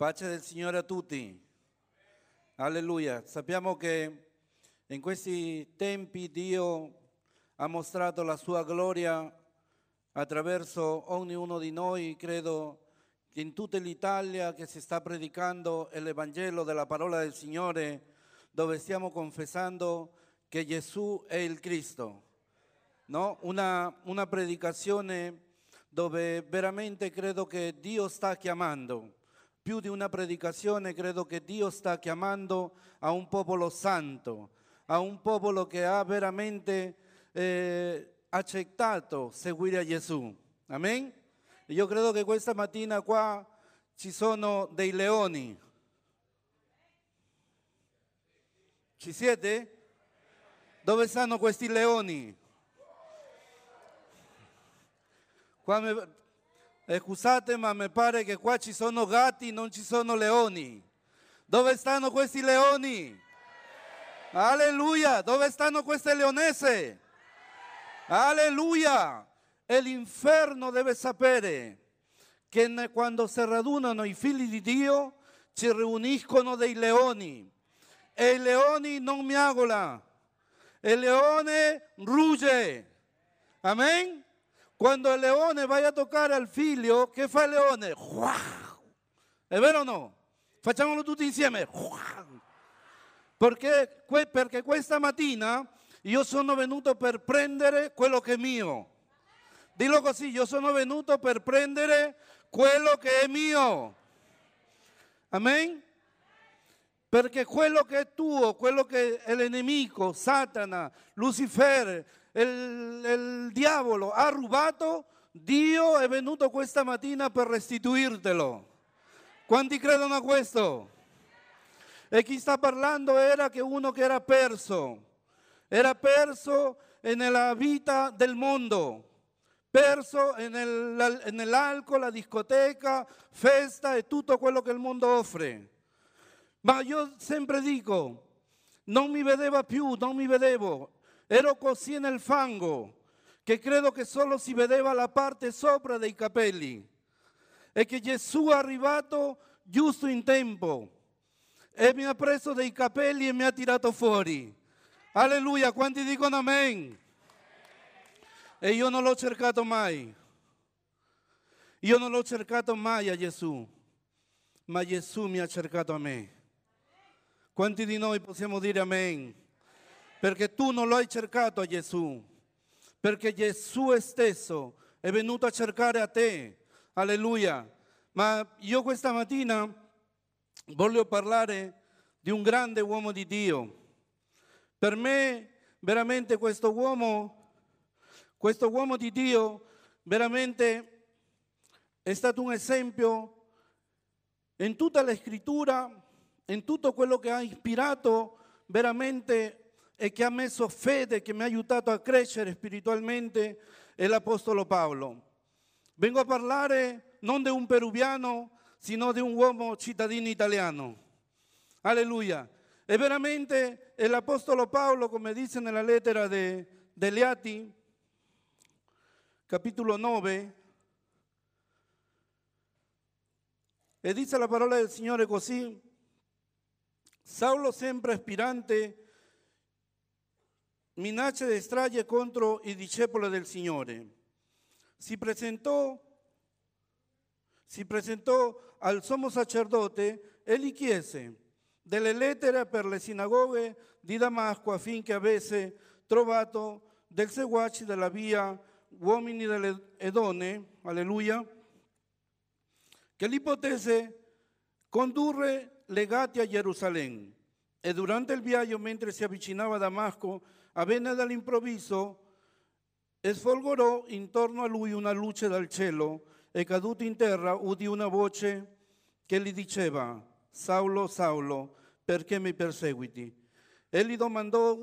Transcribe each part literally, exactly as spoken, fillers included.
Pace del Signore a tutti. Alleluia. Sappiamo che in questi tempi Dio ha mostrato la sua gloria attraverso ognuno di noi. Credo che in tutta l'Italia che si sta predicando l'Evangelo della parola del Signore, dove stiamo confessando che Gesù è il Cristo. No? Una, una predicazione dove veramente credo che Dio sta chiamando. Più di una predicazione credo che Dio sta chiamando a un popolo santo, a un popolo che ha veramente eh, accettato seguire a Gesù. Amen? Io credo che questa mattina qua ci sono dei leoni. Ci siete? Dove stanno questi leoni? Qua mi... Eh, scusate, ma mi pare che qua ci sono gatti, non ci sono leoni. Dove stanno questi leoni? Alleluia! Dove stanno queste leonesse? Alleluia! E l'inferno deve sapere che quando si radunano i figli di Dio ci riuniscono dei leoni. E i leoni non miagola. Il leone rugge. Amen? Quando il leone va a toccare al figlio, che fa il leone? È vero o no? Facciamolo tutti insieme. Perché, perché questa mattina io sono venuto per prendere quello che è mio. Dillo così, io sono venuto per prendere quello che è mio. Amen? Perché quello che è tuo, quello che è il nemico, Satana, Lucifero, Il, il diavolo ha rubato, Dio è venuto questa mattina per restituirtelo. Quanti credono a questo? E chi sta parlando era che uno che era perso, era perso nella vita del mondo, perso nel, nell'alcol, la discoteca, festa e tutto quello che il mondo offre. Ma io sempre dico, non mi vedeva più, non mi vedevo. Ero così nel fango che credo che solo si vedeva la parte sopra dei capelli e che Gesù è arrivato giusto in tempo e mi ha preso dei capelli e mi ha tirato fuori. Alleluia, quanti dicono amen? E io non l'ho cercato mai, io non l'ho cercato mai a Gesù, ma Gesù mi ha cercato a me. Quanti di noi possiamo dire amen? Perché tu non lo hai cercato a Gesù, perché Gesù stesso è venuto a cercare a te. Alleluia. Ma io questa mattina voglio parlare di un grande uomo di Dio. Per me veramente questo uomo, questo uomo di Dio veramente è stato un esempio in tutta la scrittura, in tutto quello che ha ispirato veramente e che ha messo fede, che mi ha aiutato a crescere spiritualmente, è l'Apostolo Paolo. Vengo a parlare non di un peruviano, sino di un uomo cittadino italiano. Alleluia. E veramente l'Apostolo Paolo, come dice nella lettera degli Atti, capitolo nove, e dice la parola del Signore così: Saulo, sempre aspirante, minacce di strage contro i discepoli del Signore. Si presentò, si presentò al sommo sacerdote e gli chiese delle lettere per le sinagoghe di Damasco affinché avesse trovato del seguaci della via uomini e donne, alleluia, che li potesse condurre legati a Gerusalemme. E durante il viaggio, mentre si avvicinava a Damasco, avvenne dall'improvviso e sfolgorò intorno a lui una luce dal cielo e caduto in terra udì una voce che gli diceva: Saulo, Saulo, perché mi perseguiti? Egli domandò: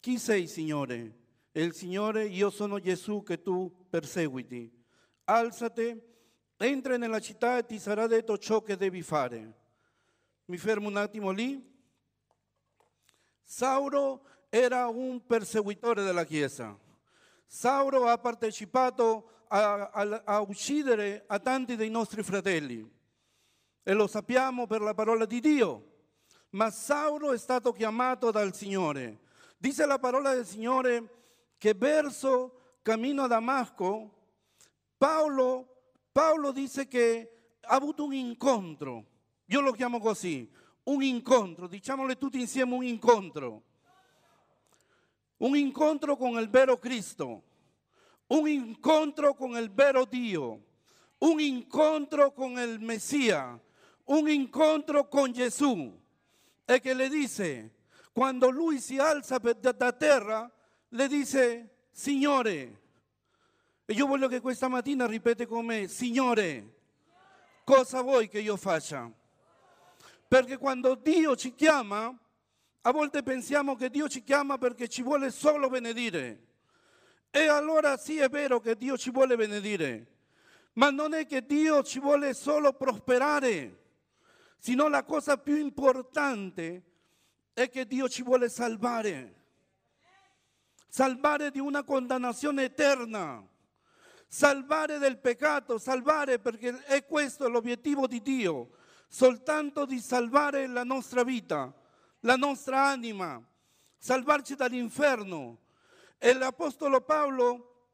chi sei, Signore? E il Signore: io sono Gesù che tu perseguiti. Alzate, entra nella città e ti sarà detto ciò che devi fare. Mi fermo un attimo lì. Saulo era un perseguitore della Chiesa. Saulo ha partecipato a, a, a uccidere a tanti dei nostri fratelli. e lo sappiamo per la parola di Dio. Ma Saulo è stato chiamato dal Signore. Dice la parola del Signore che verso cammino a Damasco, Paolo, Paolo dice che ha avuto un incontro. Io lo chiamo così, un incontro, diciamole tutti insieme, un incontro. Un incontro con il vero Cristo, un incontro con il vero Dio, un incontro con il Messia, un incontro con Gesù. E che le dice, quando lui si alza da terra, le dice, Signore. E io voglio che questa mattina ripete con me, Signore, cosa vuoi che io faccia? Perché quando Dio ci chiama, a volte pensiamo che Dio ci chiama perché ci vuole solo benedire. E allora sì, è vero che Dio ci vuole benedire, ma non è che Dio ci vuole solo prosperare, sino la cosa più importante è che Dio ci vuole salvare. Salvare di una condannazione eterna, salvare del peccato, salvare perché è questo l'obiettivo di Dio, soltanto di salvare la nostra vita, la nostra anima, salvarci dall'inferno. E l'Apostolo Paolo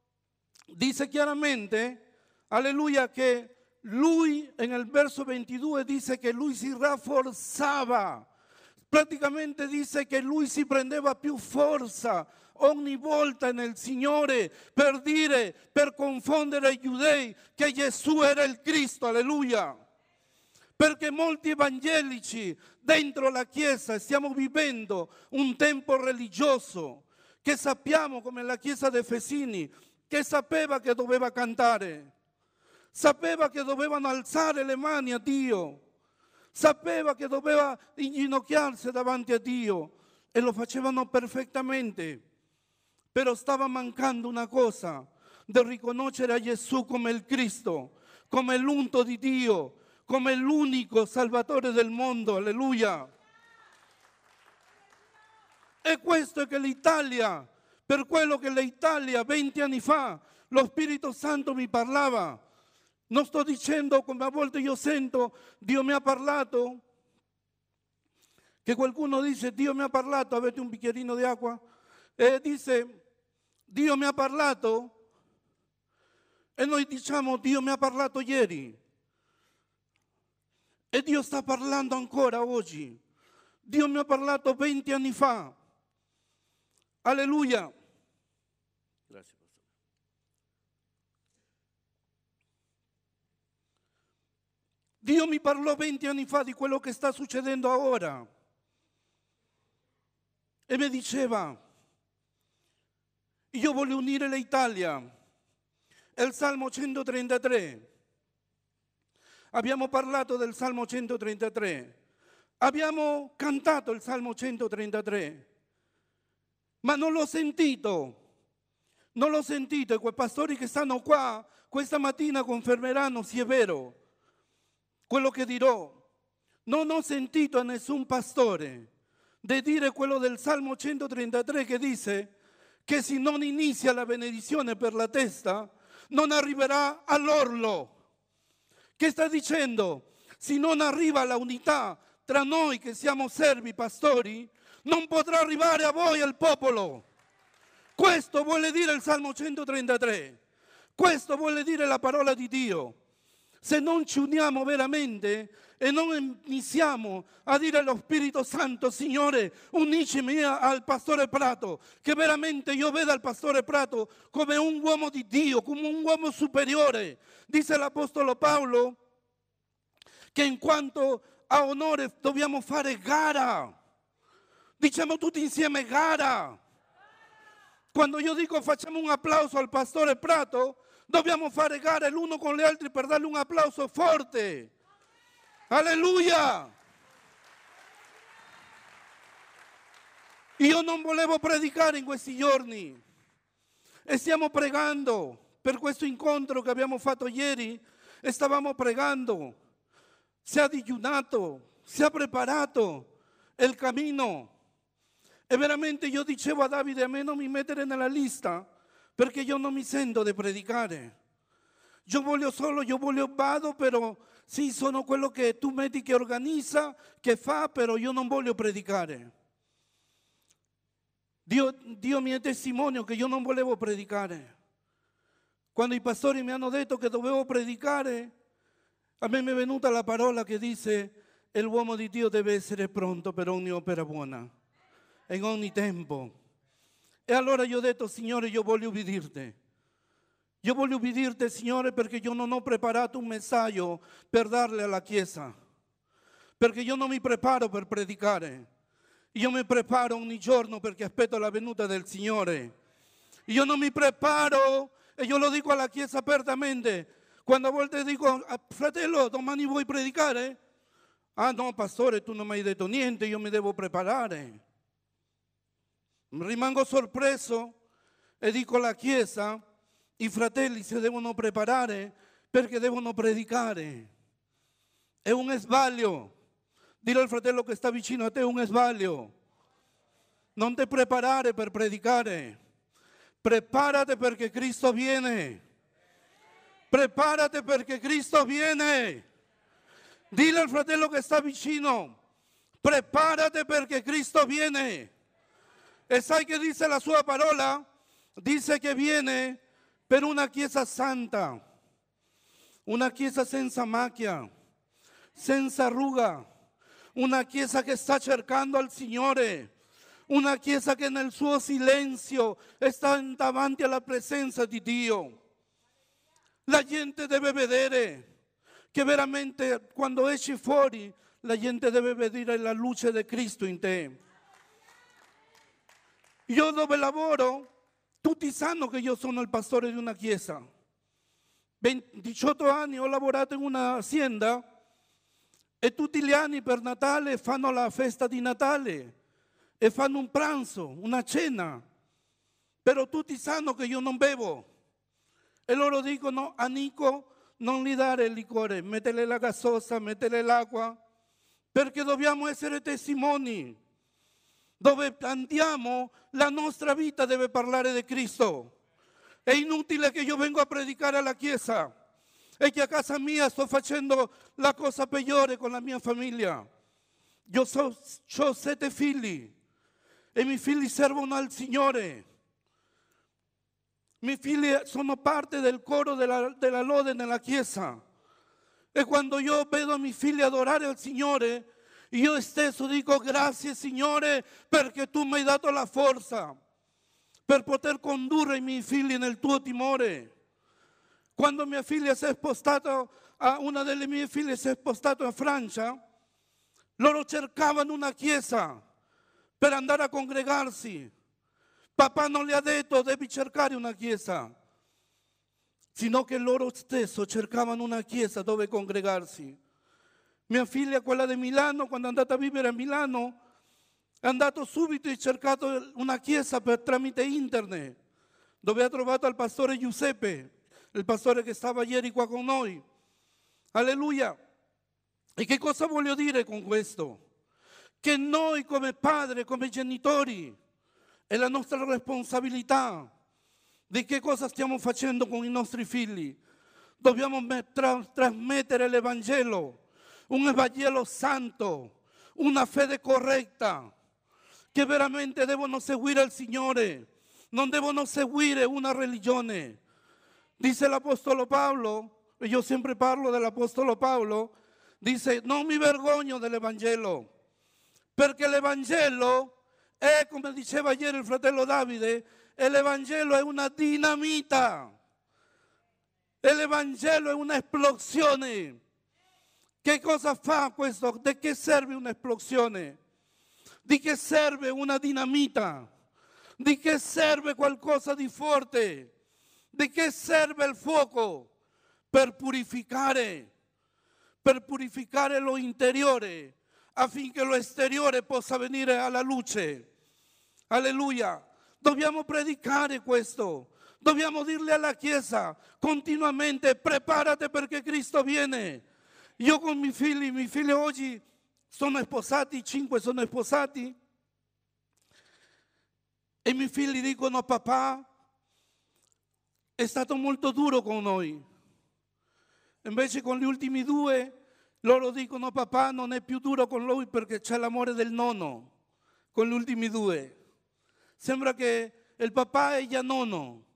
dice chiaramente, alleluia, che lui nel verso ventidue dice che lui si rafforzava, praticamente dice che lui si prendeva più forza ogni volta nel Signore per dire, per confondere i giudei che Gesù era il Cristo, alleluia. Perché molti evangelici dentro la Chiesa stiamo vivendo un tempo religioso che sappiamo, come la Chiesa di Efesini, che sapeva che doveva cantare, sapeva che dovevano alzare le mani a Dio, sapeva che doveva inginocchiarsi davanti a Dio e lo facevano perfettamente. Però stava mancando una cosa, di riconoscere a Gesù come il Cristo, come l'unto di Dio, come l'unico salvatore del mondo, alleluia. E questo è che l'Italia, per quello che l'Italia venti anni fa, lo Spirito Santo mi parlava. Non sto dicendo, come a volte io sento, Dio mi ha parlato, che qualcuno dice, Dio mi ha parlato, avete un bicchierino di acqua? E dice, Dio mi ha parlato, e noi diciamo, Dio mi ha parlato ieri, e Dio sta parlando ancora oggi. Dio mi ha parlato venti anni fa, alleluia. Grazie. Dio mi parlò venti anni fa di quello che sta succedendo ora e mi diceva, io voglio unire l'Italia. È il Salmo centotrentatré. Abbiamo parlato del Salmo centotrentatré, abbiamo cantato il Salmo centotrentatré, ma non l'ho sentito, non l'ho sentito, e quei pastori che stanno qua questa mattina confermeranno se è vero quello che dirò. Non ho sentito a nessun pastore di dire quello del Salmo centotrentatré che dice che se non inizia la benedizione per la testa non arriverà all'orlo. Che sta dicendo? Se non arriva la unità tra noi che siamo servi pastori, non potrà arrivare a voi al popolo. Questo vuole dire il Salmo centotrentatré, questo vuole dire la parola di Dio. Se non ci uniamo veramente e non iniziamo a dire allo Spirito Santo, Signore, uniscimi al Pastore Prato, che veramente io veda il Pastore Prato come un uomo di Dio, come un uomo superiore. Dice l'Apostolo Paolo che in quanto a onore dobbiamo fare gara. Diciamo tutti insieme gara. Quando io dico facciamo un applauso al Pastore Prato, dobbiamo fare gara l'uno con gli altri per dargli un applauso forte. Alleluia! Io non volevo predicare in questi giorni e stiamo pregando per questo incontro che abbiamo fatto ieri e stavamo pregando. Si è digiunato, si è preparato il cammino. E veramente io dicevo a Davide, a me non mi mettere nella lista, perché io non mi sento di predicare. Io voglio solo, io voglio vado, però Sì, sono quello che tu metti che organizza, che fa, però io non voglio predicare. Dio, Dio mi è testimonio che io non volevo predicare. Quando i pastori mi hanno detto che dovevo predicare, a me mi è venuta la parola che dice: e l'uomo di Dio deve essere pronto per ogni opera buona, in ogni tempo. E allora io ho detto: Signore, io voglio ubbidirti. Io voglio ubbidirti, Signore, perché io non ho preparato un messaggio per darle alla Chiesa. Perché io non mi preparo per predicare. Io mi preparo ogni giorno perché aspetto la venuta del Signore. Io non mi preparo, e io lo dico alla Chiesa apertamente. Quando a volte dico: fratello, domani vuoi predicare? Ah no, pastore, tu non mi hai detto niente, io mi devo preparare. Rimango sorpreso e dico: la Chiesa, i fratelli si devono preparare perché devono predicare. È un sbaglio. Dillo al fratello che sta vicino a te: è un sbaglio. Non ti preparare per predicare. Preparate perché Cristo viene. Preparate perché Cristo viene. Dillo al fratello che sta vicino: preparate perché Cristo viene. E sai che dice la sua parola? Dice che viene per una Chiesa santa, una Chiesa senza macchia, senza ruga, una Chiesa che sta cercando al Signore, una Chiesa che nel suo silenzio sta davanti alla presenza di Dio. La gente deve vedere che veramente quando esci fuori la gente deve vedere la luce di Cristo in te. Io dove lavoro, tutti sanno che io sono il pastore di una chiesa. diciotto anni ho lavorato in un'azienda e tutti gli anni per Natale fanno la festa di Natale e fanno un pranzo, una cena. Però tutti sanno che io non bevo. E loro dicono: a Nico non gli dare il liquore, mettere la gassosa, mettere l'acqua, perché dobbiamo essere testimoni. Dove andiamo, la nostra vita deve parlare di Cristo. È inutile che io vengo a predicare alla Chiesa e che a casa mia sto facendo la cosa peggiore con la mia famiglia. Io so, ho sette figli e i miei figli servono al Signore. I miei figli sono parte del coro della, della lode nella Chiesa. E quando io vedo i miei figli adorare al Signore, io stesso dico: grazie Signore, perché tu mi hai dato la forza per poter condurre i miei figli nel tuo timore. Quando mia figlia si è spostata, a, una delle mie figlie si è spostata a Francia, loro cercavano una chiesa per andare a congregarsi. Papà non le ha detto: devi cercare una chiesa, sino che loro stesso cercavano una chiesa dove congregarsi. Mia figlia, quella di Milano, quando è andata a vivere a Milano, è andata subito e cercato una chiesa per, tramite internet, dove ha trovato il pastore Giuseppe, il pastore che stava ieri qua con noi. Alleluia! E che cosa voglio dire con questo? Che noi come padri, come genitori, è la nostra responsabilità di che cosa stiamo facendo con i nostri figli. Dobbiamo tra- trasmettere l'Evangelo. Un Evangelo santo, una fede corretta, che veramente devono seguire il Signore, non devono seguire una religione. Dice l'Apostolo Paolo, e io sempre parlo dell'Apostolo Paolo, dice: non mi vergogno dell'Evangelo, perché l'Evangelo è, come diceva ieri il fratello Davide, e l'Evangelo è una dinamita, e l'Evangelo è un'esplosione. Che cosa fa questo? Di che serve un'esplosione? Di che serve una dinamita? Di che serve qualcosa di forte? Di che serve il fuoco? Per purificare, per purificare lo interiore, affinché lo esteriore possa venire alla luce. Alleluia! Dobbiamo predicare questo. Dobbiamo dirle alla Chiesa continuamente: preparate perché Cristo viene. Io con i miei figli, i miei figli oggi sono sposati, cinque sono sposati, e i miei figli dicono: papà è stato molto duro con noi. Invece con gli ultimi due Loro dicono papà non è più duro con lui perché c'è l'amore del nonno, con gli ultimi due. Sembra che il papà è già nonno.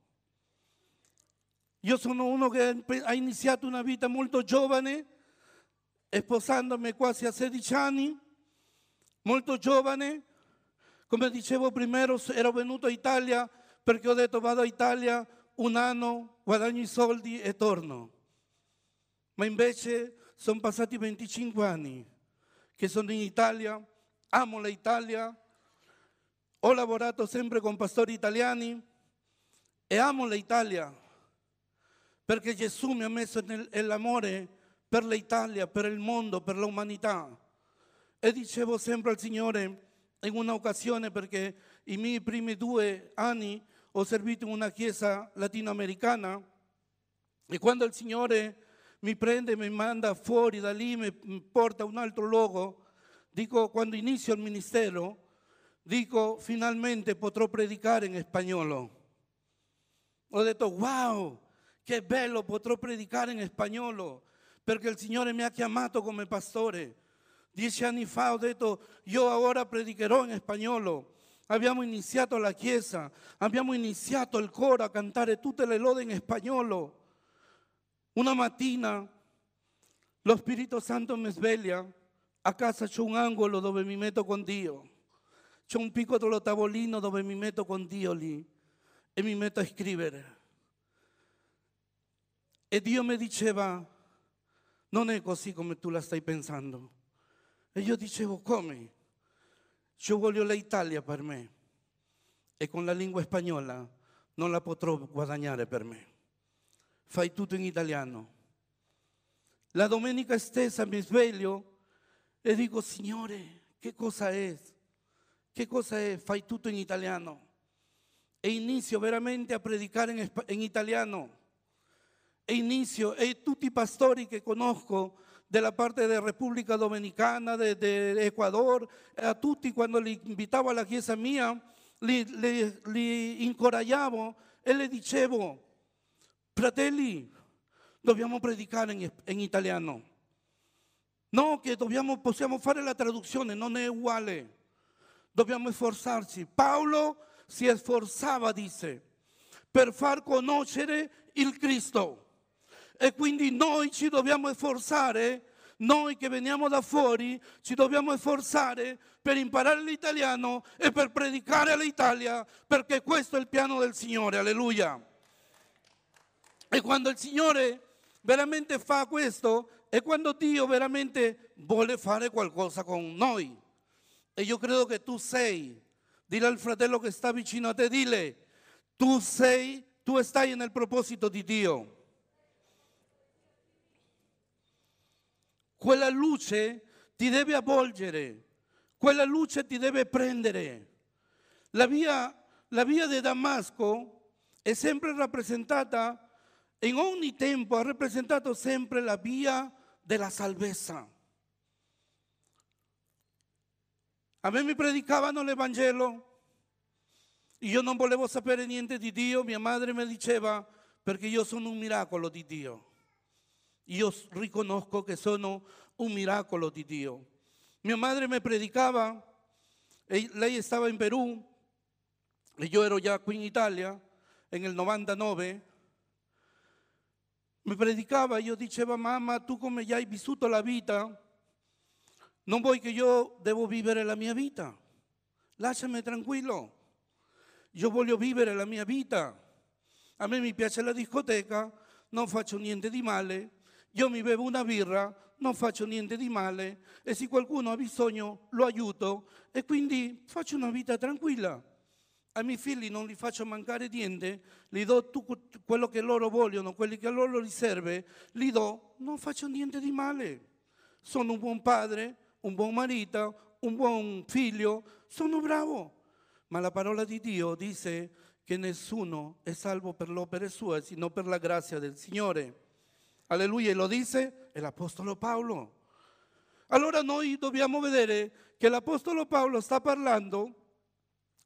Io sono uno che ha iniziato una vita molto giovane, sposandomi quasi a sedici anni, molto giovane. Come dicevo prima, ero venuto in Italia perché ho detto vado in Italia un anno, guadagno i soldi e torno. Ma invece sono passati venticinque anni che sono in Italia, amo l'Italia, ho lavorato sempre con pastori italiani e amo l'Italia. Perché Gesù mi ha messo nell'amore per l'Italia, per il mondo, per l'umanità. E dicevo sempre al Signore in un'occasione, perché i miei primi due anni ho servito in una chiesa latinoamericana, e quando il Signore mi prende e mi manda fuori da lì, mi porta a un altro luogo, dico, quando inizio il ministero, dico, finalmente potrò predicare in spagnolo. Ho detto, wow! Che bello, potrò predicare in spagnolo, perché il Signore mi ha chiamato come pastore. Dieci anni fa ho detto, io ora predicherò in spagnolo. Abbiamo iniziato la chiesa, abbiamo iniziato il coro a cantare tutte le lode in spagnolo. Una mattina lo Spirito Santo mi sveglia, a casa c'è un angolo dove mi metto con Dio. C'è un piccolo tavolino dove mi metto con Dio lì e mi metto a scrivere. E Dio mi diceva, non è così come tu la stai pensando. E io dicevo, come? Io voglio l'Italia per me. E con la lingua spagnola non la potrò guadagnare per me. Fai tutto in italiano. La domenica stessa mi sveglio e dico, Signore, che cosa è? Che cosa è? Fai tutto in italiano. E inizio veramente a predicare in, in italiano. E inizio, e tutti i pastori che conosco della parte della Repubblica Dominicana, dell'Ecuador, a tutti quando li invitavo alla chiesa mia, li, li, li incoraggiavo e le dicevo, fratelli, dobbiamo predicare in, in italiano. No, che dobbiamo, possiamo fare la traduzione, non è uguale. Dobbiamo sforzarci. Paolo si sforzava, dice, per far conoscere il Cristo. E quindi noi ci dobbiamo sforzare, noi che veniamo da fuori, ci dobbiamo sforzare per imparare l'italiano e per predicare all'Italia, perché questo è il piano del Signore, alleluia. E quando il Signore veramente fa questo, è quando Dio veramente vuole fare qualcosa con noi. E io credo che tu sei, dile al fratello che sta vicino a te, dile, tu sei, tu stai nel proposito di Dio. Quella luce ti deve avvolgere, quella luce ti deve prendere. La via, la via di Damasco è sempre rappresentata, in ogni tempo ha rappresentato sempre la via della salvezza. A me mi predicavano l'Evangelo, io non volevo sapere niente di Dio, mia madre mi diceva, perché io sono un miracolo di Dio. Io riconosco che sono un miracolo di Dio. Mia madre mi predicava, e lei stava in Perù e io ero già qui in Italia, nel novantanove. Mi predicava, io dicevo, mamma, tu come già hai vissuto la vita, non vuoi che io devo vivere la mia vita? Lasciami tranquillo, io voglio vivere la mia vita. A me mi piace la discoteca, non faccio niente di male. Io mi bevo una birra, non faccio niente di male, e se qualcuno ha bisogno lo aiuto, e quindi faccio una vita tranquilla. Ai miei figli non li faccio mancare niente, li do tutto quello che loro vogliono, quelli che a loro li serve, li do, non faccio niente di male. Sono un buon padre, un buon marito, un buon figlio, sono bravo. Ma la parola di Dio dice che nessuno è salvo per l'opera sua, sino per la grazia del Signore. Alleluia, e lo dice l'Apostolo Paolo. Allora noi dobbiamo vedere che l'Apostolo Paolo sta parlando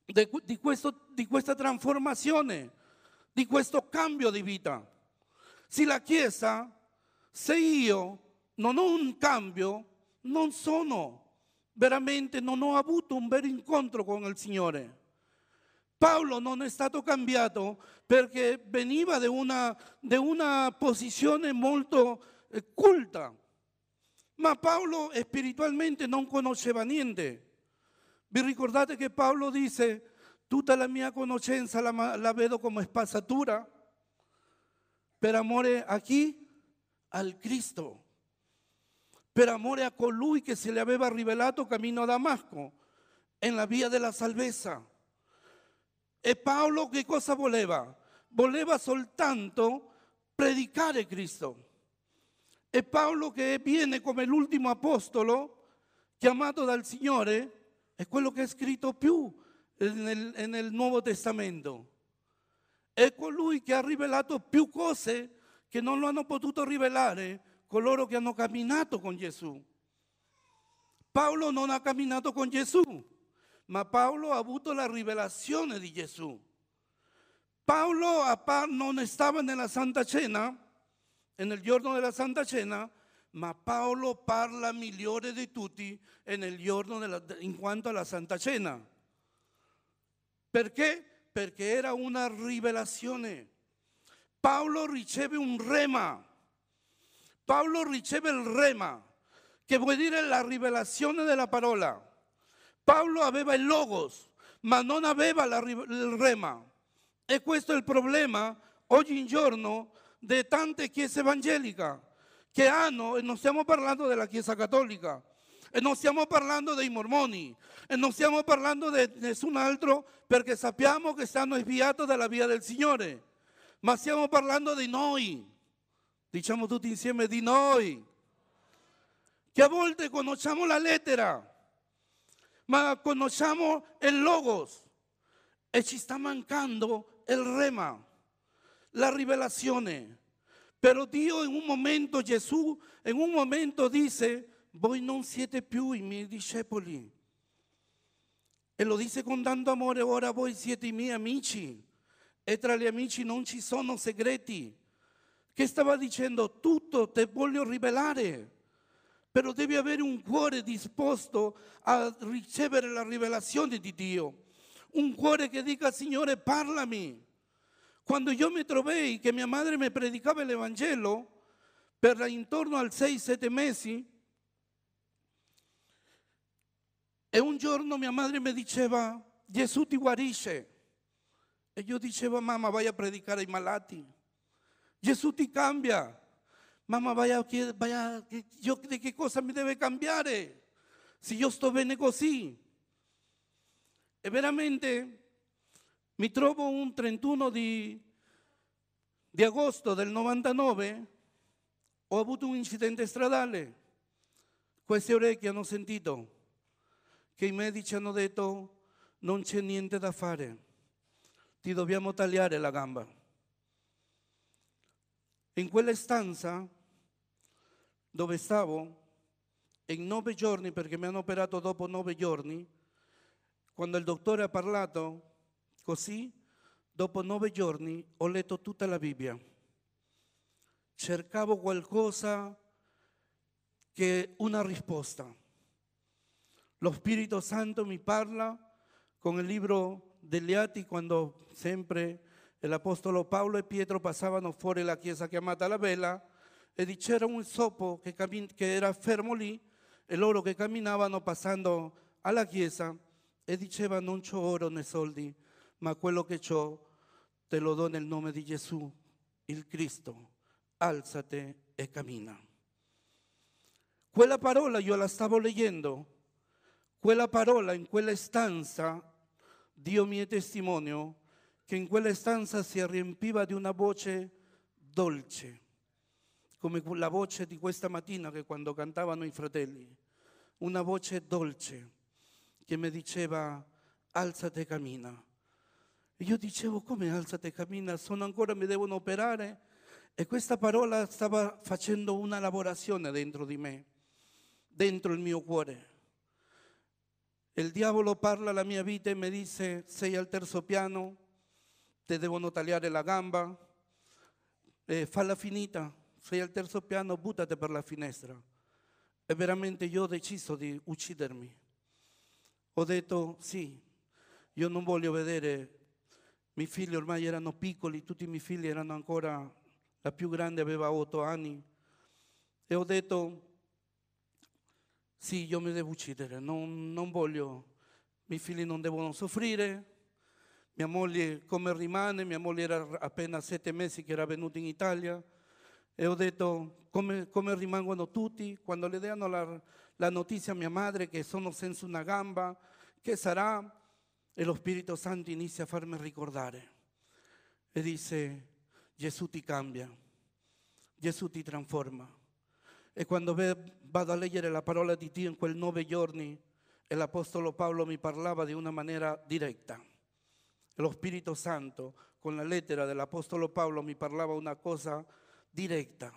de, di, questo, di questa trasformazione, di questo cambio di vita. Se la Chiesa, se io non ho un cambio, non sono, veramente non ho avuto un bel incontro con il Signore. Paolo non è stato cambiato perché veniva da una, una posizione molto eh, culta, ma Paolo spiritualmente non conosceva niente. Vi ricordate che Paolo dice: tutta la mia conoscenza la, la vedo come spazzatura per amore a chi? Al Cristo, per amore a colui che se le aveva rivelato cammino a Damasco, in la via della salvezza. E Paolo che cosa voleva? Voleva soltanto predicare Cristo. E Paolo che viene come l'ultimo apostolo chiamato dal Signore, è quello che è scritto più nel, nel Nuovo Testamento. È colui che ha rivelato più cose che non lo hanno potuto rivelare coloro che hanno camminato con Gesù. Paolo non ha camminato con Gesù, ma Paolo ha avuto la rivelazione di Gesù. Paolo non stava nella Santa Cena, nel giorno della Santa Cena, ma Paolo parla migliore di tutti nel giorno della, in quanto alla Santa Cena. Perché? Perché era una rivelazione. Paolo riceve un rema. Paolo riceve il rema, che vuol dire la rivelazione della parola. Paolo aveva il logos, ma non aveva la, il rema. E questo è il problema oggi in giorno di tante chiese evangeliche che hanno, e non stiamo parlando della Chiesa Cattolica, e non stiamo parlando dei mormoni, e non stiamo parlando di nessun altro, perché sappiamo che stanno sviati dalla via del Signore, ma stiamo parlando di noi. Diciamo tutti insieme: di noi, che a volte conosciamo la lettera, ma conosciamo il logos e ci sta mancando il rema, la rivelazione. Però Dio in un momento, Gesù in un momento dice: voi non siete più i miei discepoli, e lo dice con tanto amore, ora voi siete i miei amici e tra gli amici non ci sono segreti. Che stava dicendo: tutto te voglio rivelare, però devi avere un cuore disposto a ricevere la rivelazione di Dio, un cuore che dica: Signore, parlami. Quando io mi trovai che mia madre mi predicava l'Evangelo per intorno al sei sette mesi, e un giorno mia madre mi diceva: Gesù ti guarisce, e io dicevo: mamma, vai a predicare ai malati. Gesù ti cambia. Mamma, vaya, vaya, io di che cosa mi deve cambiare se io sto bene così? E veramente mi trovo un trentuno di, di agosto del novantanove, ho avuto un incidente stradale. Queste orecchie hanno sentito che i medici hanno detto: non c'è niente da fare, ti dobbiamo tagliare la gamba. In quella stanza dove stavo, in nove giorni, perché mi hanno operato dopo nove giorni, quando il dottore ha parlato così, dopo nove giorni ho letto tutta la Bibbia. Cercavo qualcosa che una risposta. Lo Spirito Santo mi parla con il libro degli Atti, quando sempre l'Apostolo Paolo e Pietro passavano fuori la chiesa chiamata La Vela, e c'era un zoppo che, che era fermo lì, e loro che camminavano passando alla chiesa, e diceva: non c'ho oro né soldi, ma quello che c'ho te lo do nel nome di Gesù, il Cristo, alzate e cammina. Quella parola io la stavo leggendo, quella parola in quella stanza, Dio mi è testimonio, che in quella stanza si riempiva di una voce dolce, come la voce di questa mattina che quando cantavano i fratelli, una voce dolce che mi diceva: alzate e cammina. E io dicevo: come alzate e cammina? Sono ancora, mi devono operare? E questa parola stava facendo una lavorazione dentro di me, dentro il mio cuore. Il diavolo parla alla mia vita e mi dice: sei al terzo piano, te devono tagliare la gamba, eh, falla finita, sei al terzo piano, buttate per la finestra. E veramente io ho deciso di uccidermi. Ho detto, sì, io non voglio vedere, i miei figli ormai erano piccoli, tutti i miei figli erano ancora, la più grande aveva otto anni, e ho detto, sì, io mi devo uccidere, non, non voglio, i miei figli non devono soffrire, mia moglie come rimane, mia moglie era appena sette mesi che era venuta in Italia, e ho detto, come, come rimangono tutti, quando le danno la, la notizia a mia madre che sono senza una gamba, che sarà? E lo Spirito Santo inizia a farmi ricordare. E dice, Gesù ti cambia, Gesù ti trasforma. E quando vado a leggere la parola di Dio in quei nove giorni, l'Apostolo Paolo mi parlava di una maniera diretta. E lo Spirito Santo, con la lettera dell'Apostolo Paolo, mi parlava una cosa diretta.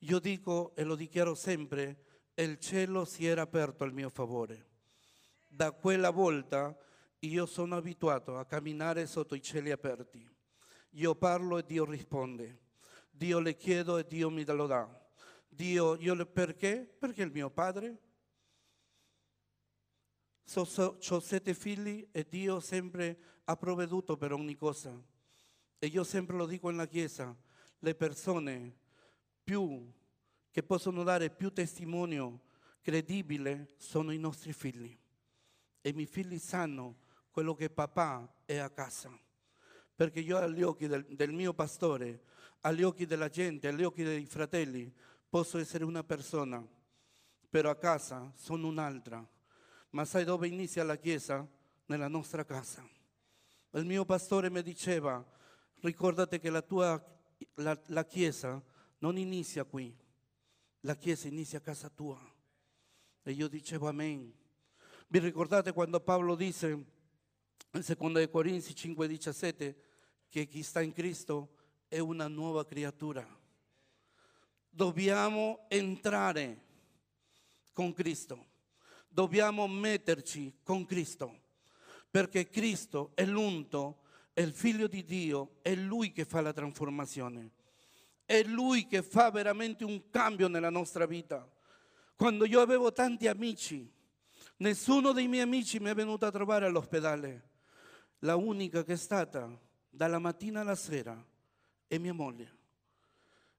Io dico e lo dichiaro sempre, il cielo si era aperto al mio favore. Da quella volta io sono abituato a camminare sotto i cieli aperti. Io parlo e Dio risponde. Dio le chiedo e Dio mi lo dà. Dio, io le, perché? Perché il mio padre. So, so, ho sette figli e Dio sempre ha provveduto per ogni cosa. E io sempre lo dico nella Chiesa, le persone più, che possono dare più testimonio credibile sono i nostri figli. E i miei figli sanno quello che papà è a casa. Perché io agli occhi del, del mio pastore, agli occhi della gente, agli occhi dei fratelli, posso essere una persona, però a casa sono un'altra. Ma sai dove inizia la Chiesa? Nella nostra casa. Il mio pastore mi diceva, ricordate che la tua la, la Chiesa non inizia qui, la Chiesa inizia a casa tua. E io dicevo amen. Vi ricordate quando Paolo dice in seconda Corinzi cinque diciassette che chi sta in Cristo è una nuova creatura? Dobbiamo entrare con Cristo, dobbiamo metterci con Cristo, perché Cristo è l'unto, è il Figlio di Dio, è Lui che fa la trasformazione, è Lui che fa veramente un cambio nella nostra vita. Quando io avevo tanti amici, nessuno dei miei amici mi è venuto a trovare all'ospedale. La unica che è stata dalla mattina alla sera è mia moglie.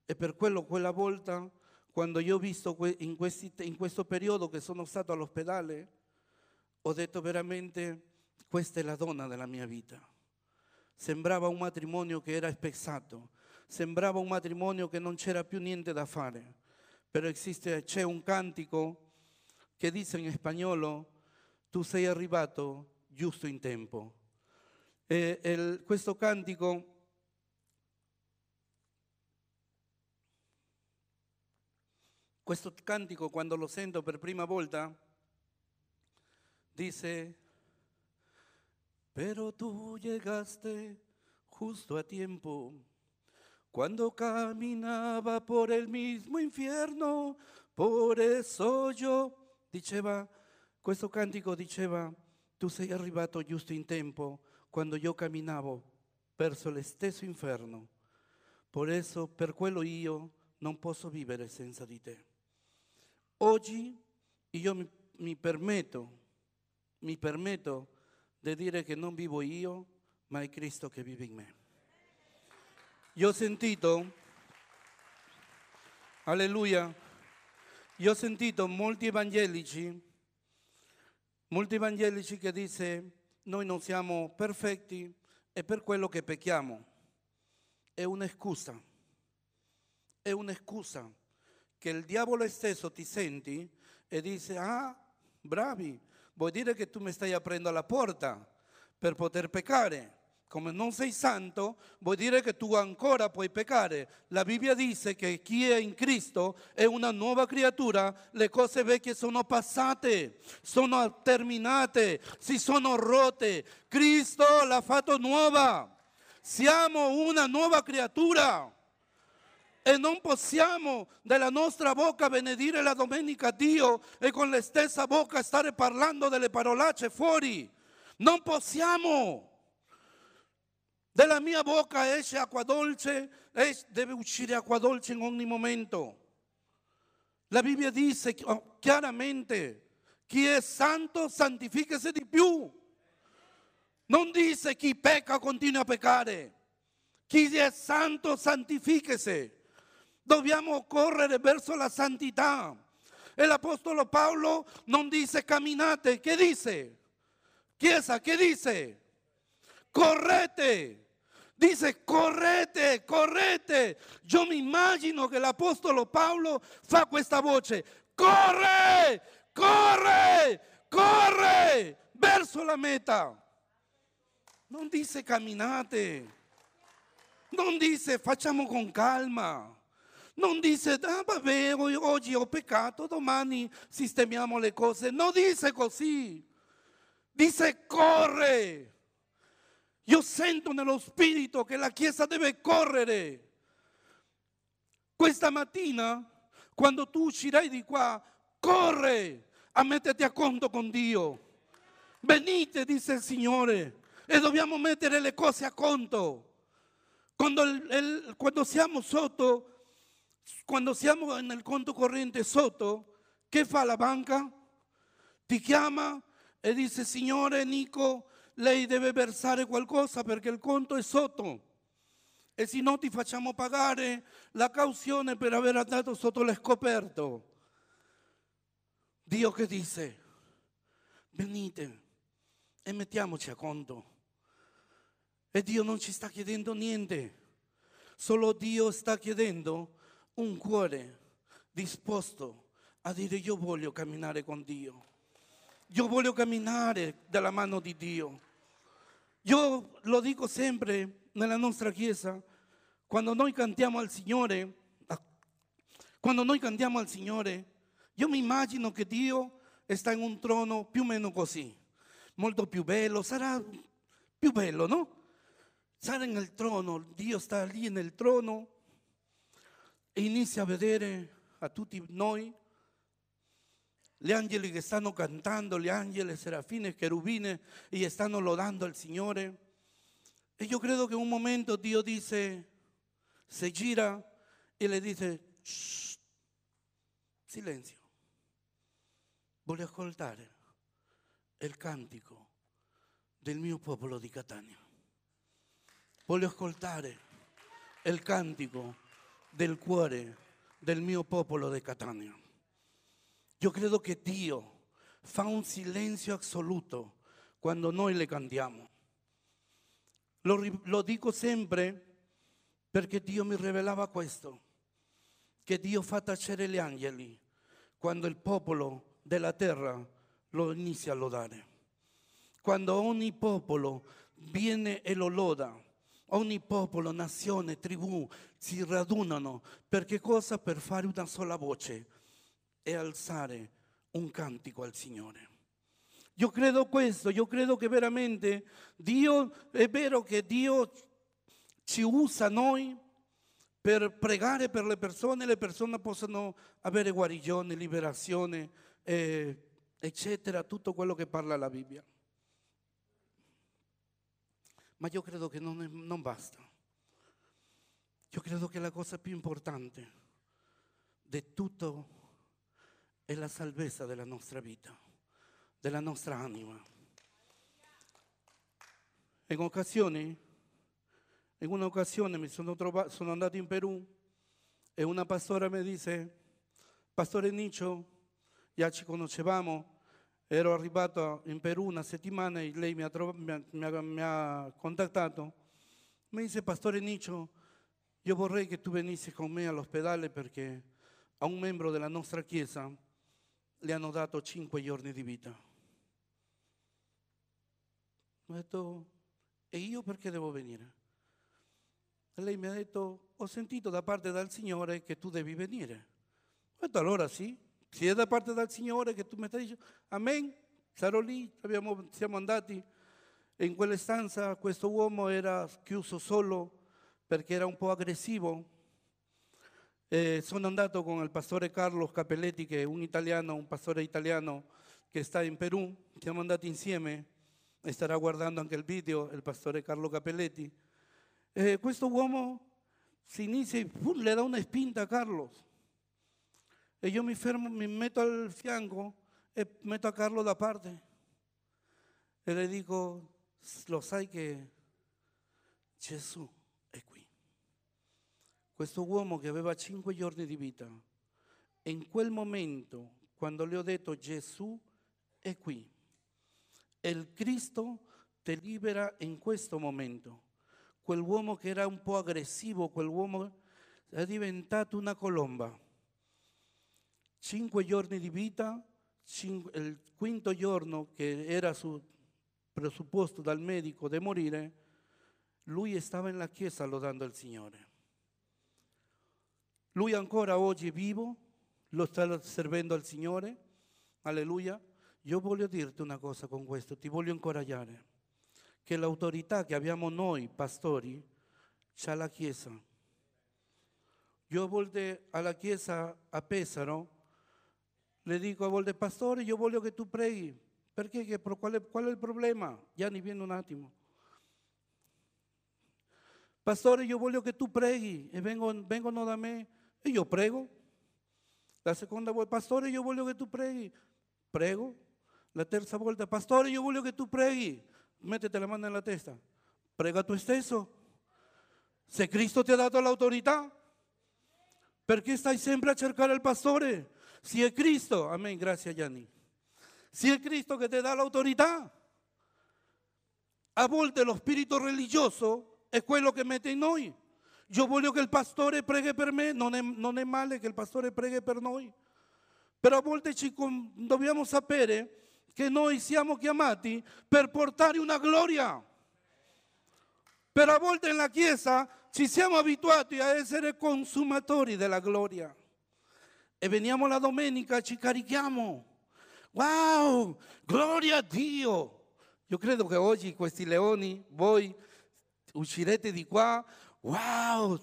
E per quello quella volta, quando io ho visto in, questi, in questo periodo che sono stato all'ospedale, ho detto veramente, questa è la donna della mia vita. Sembrava un matrimonio che era spezzato, sembrava un matrimonio che non c'era più niente da fare. Però esiste, c'è un cantico che dice in spagnolo, tu sei arrivato giusto in tempo. E, el, questo cantico questo cantico quando lo sento per prima volta dice, pero tú llegaste justo a tiempo cuando caminaba por el mismo infierno, por eso yo. Diceva, questo cantico diceva, tu sei arrivato giusto in tempo quando io camminavo verso lo stesso inferno. Por eso, per quello io non posso vivere senza di te. Oggi io mi, mi permetto, mi permetto di dire che non vivo io, ma è Cristo che vive in me. Io ho sentito, alleluia, io ho sentito molti evangelici, molti evangelici che dice noi non siamo perfetti e per quello che pecchiamo. È una scusa, è una scusa che il diavolo stesso ti senti e dice, ah, bravi, vuol dire che tu mi stai aprendo la porta per poter peccare. Come non sei santo, vuol dire che tu ancora puoi peccare. La Bibbia dice che chi è in Cristo è una nuova creatura, le cose vecchie sono passate, sono terminate, si sono rotte. Cristo l'ha fatto nuova. Siamo una nuova creatura. E non possiamo della nostra bocca benedire la domenica a Dio e con la stessa bocca stare parlando delle parolacce fuori. Non possiamo. Dalla mia bocca esce acqua dolce, deve uscire acqua dolce in ogni momento. La Bibbia dice chiaramente, chi è santo santificasi di più. Non dice chi pecca continua a peccare. Chi è santo santificasi. Dobbiamo correre verso la santità. E l'Apostolo Paolo non dice camminate, che dice? Chiesa, che dice? Correte. Dice correte, correte. Io mi immagino che l'Apostolo Paolo fa questa voce. Corre, corre, corre verso la meta. Non dice camminate. Non dice facciamo con calma. Non dice ah, vabbè, oggi ho peccato, domani sistemiamo le cose. Non dice così. Dice corre. Io sento nello spirito che la Chiesa deve correre. Questa mattina, quando tu uscirai di qua, corre a metterti a conto con Dio. Venite, dice il Signore, e dobbiamo mettere le cose a conto. Quando, il, il, quando siamo sotto, quando siamo nel conto corrente sotto, che fa la banca? Ti chiama e dice, Signore Nicho, lei deve versare qualcosa perché il conto è sotto e se no ti facciamo pagare la cauzione per aver andato sotto lo scoperto. Dio che dice, venite e mettiamoci a conto. E Dio non ci sta chiedendo niente, solo Dio sta chiedendo un cuore disposto a dire io voglio camminare con Dio, io voglio camminare dalla mano di Dio. Io lo dico sempre nella nostra chiesa, quando noi cantiamo al Signore, quando noi cantiamo al Signore, io mi immagino che Dio sta in un trono più o meno così, molto più bello, sarà più bello, no? Sarà nel trono, Dio sta lì nel trono e inizia a vedere a tutti noi gli angeli che stanno cantando, gli angeli, serafine, cherubine, e stanno lodando al Signore. E io credo che un momento Dio dice, si gira e le dice, shh, silenzio, voglio ascoltare il cantico del mio popolo di Catania. Voglio ascoltare il cantico del cuore del mio popolo di Catania. Io credo che Dio fa un silenzio assoluto quando noi le cantiamo. Lo, lo dico sempre perché Dio mi rivelava questo, che Dio fa tacere gli angeli quando il popolo della terra lo inizia a lodare. Quando ogni popolo viene e lo loda, ogni popolo, nazione, tribù si radunano. Per che cosa? Per fare una sola voce e alzare un cantico al Signore. Io credo questo, io credo che veramente Dio, è vero che Dio ci usa noi per pregare per le persone, le persone possono avere guarigione, liberazione, eh, eccetera, tutto quello che parla la Bibbia. Ma io credo che non, è, non basta. Io credo che la cosa più importante di tutto è la salvezza della nostra vita, della nostra anima. In occasioni, in un'occasione mi sono trovato, sono andato in Perù e una pastora mi dice, Pastore Nicho, già ci conoscevamo, ero arrivato in Perù una settimana e lei mi ha, trovato, mi ha, mi ha, mi ha contattato. Mi dice, Pastore Nicho, io vorrei che tu venissi con me all'ospedale perché a un membro della nostra chiesa le hanno dato cinque giorni di vita. Mi ha detto, e io perché devo venire? E lei mi ha detto, ho sentito da parte del Signore che tu devi venire. Ho detto, allora sì, se è da parte del Signore che tu mi stai dicendo, amen, sarò lì. Abbiamo, siamo andati e in quella stanza questo uomo era chiuso solo perché era un po' aggressivo. Eh, sono andato con il pastore Carlo Cappelletti, che è un italiano, un pastore italiano che sta in Perù. Siamo andati insieme e starà guardando anche il video il pastore Carlo Cappelletti. eh, questo uomo si inizia, pur le dà una spinta a Carlo. E io mi fermo, mi metto al fianco e metto a Carlo da parte. E le dico, lo sai che Gesù è qui. Questo uomo che aveva cinque giorni di vita, e in quel momento, quando le ho detto Gesù è qui, e il Cristo ti libera in questo momento. Quell'uomo che era un po' aggressivo, quell'uomo è diventato una colomba. Cinque giorni di vita, cinque, il quinto giorno che era su, presupposto dal medico di morire, lui stava in la chiesa lodando il Signore. Lui ancora oggi è vivo, lo sta servendo al Signore, alleluia. Io voglio dirti una cosa con questo, ti voglio incoraggiare, che l'autorità che abbiamo noi pastori c'è la Chiesa. Io a volte alla Chiesa a Pesaro le dico a volte, pastore, io voglio che tu preghi, perché? Che, qual, è, qual è il problema? Gianni, vieni un attimo. Pastore, io voglio che tu preghi, e vengono, vengono da me, e io prego. La seconda volta, pastore, io voglio che tu preghi, prego. La terza volta, pastore, io voglio che tu preghi. Mettete la mano nella testa. Prega tu stesso. Se Cristo ti ha dato l'autorità, perché stai sempre a cercare il pastore? Se è Cristo, amen, grazie Gianni. Se è Cristo che ti dà l'autorità, a volte lo spirito religioso è quello che mette in noi. Io voglio che il pastore preghi per me, non è, non è male che il pastore preghi per noi. Però a volte ci dobbiamo sapere che noi siamo chiamati per portare una gloria. Per a volte nella Chiesa ci siamo abituati a essere consumatori della gloria. E veniamo la domenica, ci carichiamo. Wow, gloria a Dio! Io credo che oggi questi leoni, voi uscirete di qua, wow,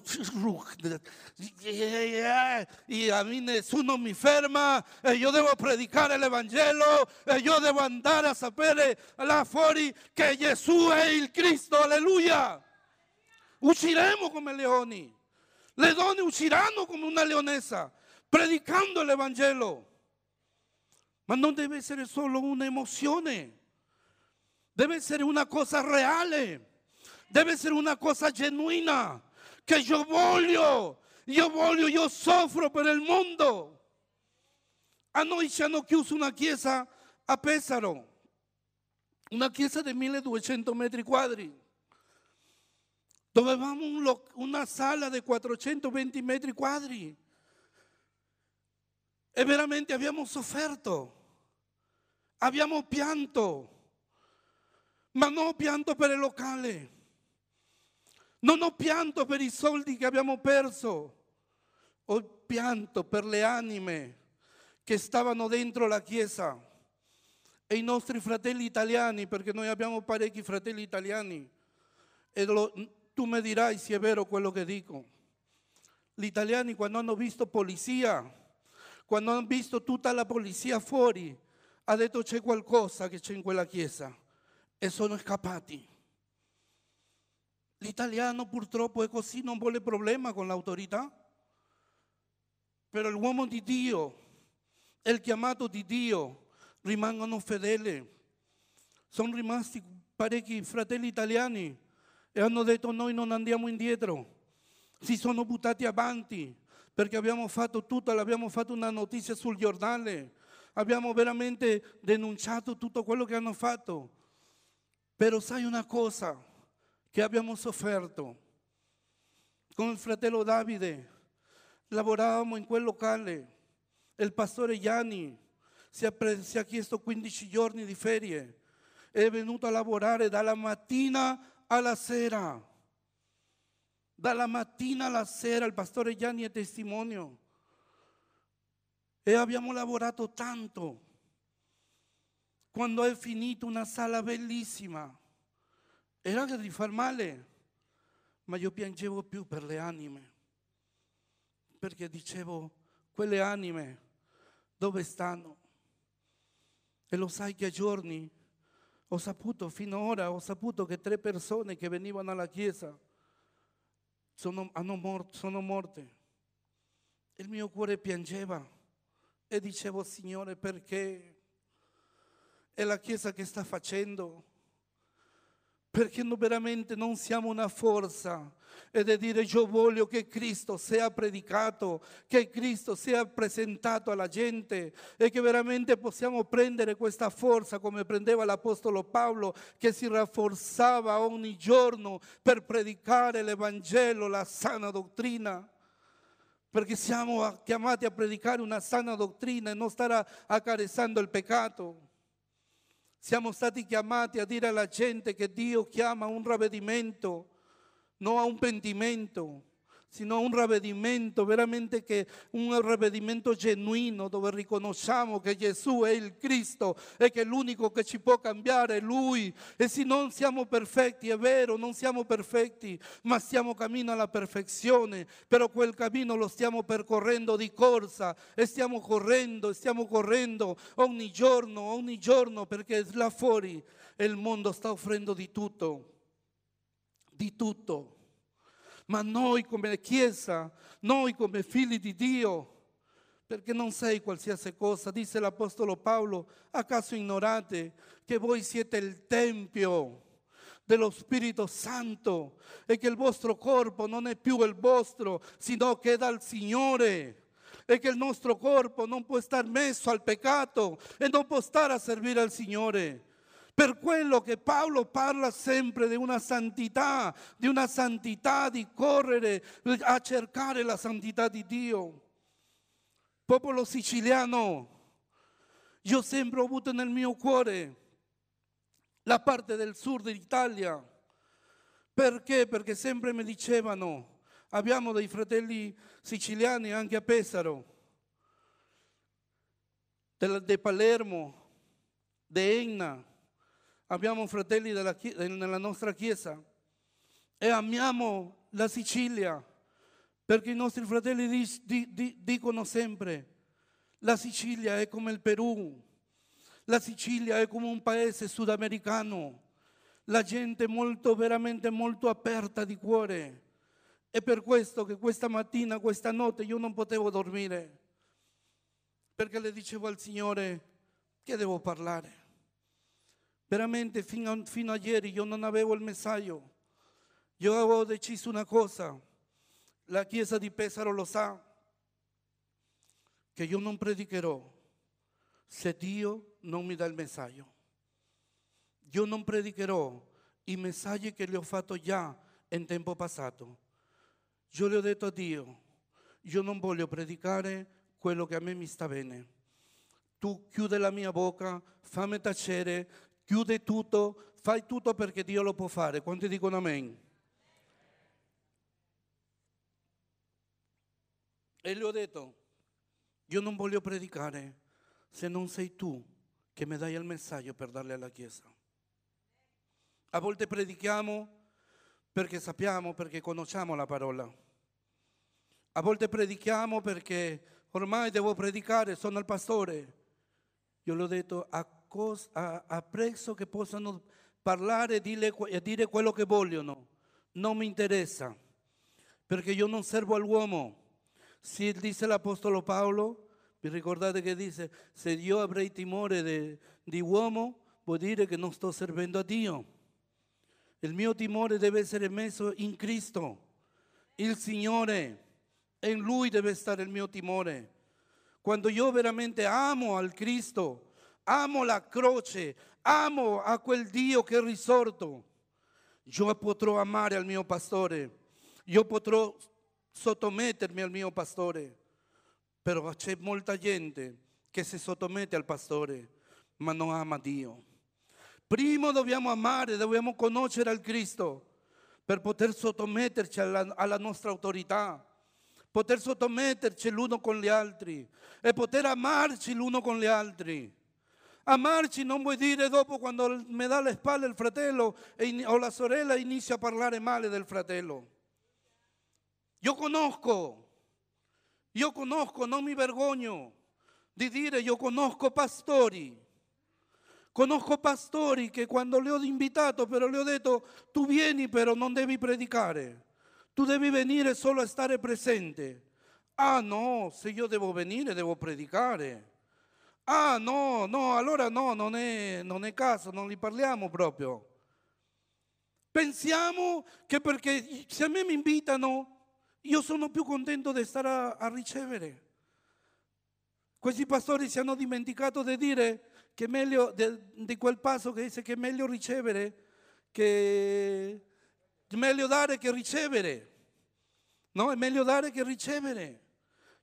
e a me nessuno mi ferma, e io devo predicare l'Evangelo, e io devo andare a sapere là fuori che Gesù è il Cristo, alleluia. Usciremo come leoni, le donne usciranno come una leonessa, predicando l'Evangelo. Ma non deve essere solo un'emozione, deve essere una cosa reale. Deve essere una cosa genuina, che io voglio, io voglio, io soffro per il mondo. A noi ci hanno chiuso una chiesa a Pesaro, una chiesa di milleduecento metri quadri. Dovevamo un una sala di quattrocentoventi metri quadri. E veramente abbiamo sofferto, abbiamo pianto, ma non ho pianto per il locale. Non ho pianto per i soldi che abbiamo perso, ho pianto per le anime che stavano dentro la Chiesa e i nostri fratelli italiani, perché noi abbiamo parecchi fratelli italiani e lo, tu mi dirai se è vero quello che dico. Gli italiani quando hanno visto polizia, quando hanno visto tutta la polizia fuori, ha detto c'è qualcosa che c'è in quella Chiesa e sono scappati. L'italiano purtroppo è così, non vuole problema con l'autorità. Però l'uomo di Dio, il chiamato di Dio, rimangono fedeli. Sono rimasti parecchi fratelli italiani e hanno detto noi non andiamo indietro. Si sono buttati avanti perché abbiamo fatto tutto, abbiamo fatto una notizia sul giornale, abbiamo veramente denunciato tutto quello che hanno fatto. Però sai una cosa? Che abbiamo sofferto. Con il fratello Davide lavoravamo in quel locale, il pastore Gianni si è, si è chiesto quindici giorni di ferie, è venuto a lavorare dalla mattina alla sera, dalla mattina alla sera, il pastore Gianni è testimonio, e abbiamo lavorato tanto. Quando è finito una sala bellissima, era di far male, ma io piangevo più per le anime, perché dicevo, quelle anime dove stanno? E lo sai che a giorni ho saputo, finora ho saputo che tre persone che venivano alla chiesa sono, hanno morto, sono morte. Il mio cuore piangeva e dicevo, Signore, perché è la Chiesa che sta facendo? Perché no, veramente non siamo una forza ed è dire io voglio che Cristo sia predicato, che Cristo sia presentato alla gente e che veramente possiamo prendere questa forza come prendeva l'Apostolo Paolo che si rafforzava ogni giorno per predicare l'Evangelo, la sana dottrina. Perché siamo chiamati a predicare una sana dottrina e non stare accarezzando il peccato. Siamo stati chiamati a dire alla gente che Dio chiama un ravvedimento, non a un pentimento, sino a un ravvedimento, veramente che un ravvedimento genuino dove riconosciamo che Gesù è il Cristo e che è l'unico che ci può cambiare è Lui. E se non siamo perfetti, è vero, non siamo perfetti, ma stiamo cammino alla perfezione, però quel cammino lo stiamo percorrendo di corsa e stiamo correndo, stiamo correndo ogni giorno, ogni giorno, perché là fuori il mondo sta offrendo di tutto, di tutto. Ma noi come Chiesa, noi come figli di Dio, perché non sei qualsiasi cosa, disse l'Apostolo Paolo, acaso ignorate che voi siete il Tempio dello Spirito Santo e che il vostro corpo non è più il vostro, sino che è dal Signore? E che il nostro corpo non può star messo al peccato e non può stare a servire al Signore? Per quello che Paolo parla sempre di una santità, di una santità di correre a cercare la santità di Dio. Popolo siciliano, io sempre ho avuto nel mio cuore la parte del sud d'Italia. Perché? Perché sempre mi dicevano, abbiamo dei fratelli siciliani anche a Pesaro, di Palermo, di Enna. Abbiamo fratelli della, nella nostra Chiesa e amiamo la Sicilia perché i nostri fratelli di, di, di, dicono sempre la Sicilia è come il Perù, la Sicilia è come un paese sudamericano, la gente è molto, veramente molto aperta di cuore. È per questo che questa mattina, questa notte io non potevo dormire perché le dicevo al Signore che devo parlare. Veramente fino a, fino a ieri io non avevo il messaggio, io avevo deciso una cosa, la Chiesa di Pesaro lo sa, che io non predicherò se Dio non mi dà il messaggio. Io non predicherò i messaggi che le ho fatto già in tempo passato. Io le ho detto a Dio, io non voglio predicare quello che a me mi sta bene. Tu chiudi la mia bocca, fammi tacere. Chiude tutto, fai tutto perché Dio lo può fare. Quanti dicono amen? E gli ho detto, io non voglio predicare se non sei tu che mi dai il messaggio per darle alla Chiesa. A volte predichiamo perché sappiamo, perché conosciamo la parola. A volte predichiamo perché ormai devo predicare, sono il pastore. Io gli ho detto, a apprezzo che possano parlare e dire quello che vogliono, non mi interessa perché io non servo all'uomo. Se dice l'Apostolo Paolo, vi ricordate che dice se io avrei timore de, di uomo vuol dire che non sto servendo a Dio. Il mio timore deve essere messo in Cristo, il Signore, e in Lui deve stare il mio timore. Quando io veramente amo al Cristo, amo la croce, amo a quel Dio che è risorto, io potrò amare al mio pastore, io potrò sottomettermi al mio pastore, però c'è molta gente che si sottomette al pastore, ma non ama Dio. Prima dobbiamo amare, dobbiamo conoscere al Cristo per poter sottometterci alla, alla nostra autorità, poter sottometterci l'uno con gli altri e poter amarci l'uno con gli altri. Amarci non vuol dire dopo quando mi dà le spalle il fratello o la sorella inizio a parlare male del fratello. Io conosco, io conosco, non mi vergogno di dire io conosco pastori. Conosco pastori che quando li ho invitato però li ho detto tu vieni però non devi predicare. Tu devi venire solo a stare presente. Ah no, se io devo venire devo predicare. Ah no, no, allora no, non è, non è caso, non li parliamo proprio. Pensiamo che perché se a me mi invitano io sono più contento di stare a, a ricevere. Questi pastori si hanno dimenticato di dire che è meglio di quel passo che dice che è meglio ricevere, che è meglio dare che ricevere. No, è meglio dare che ricevere.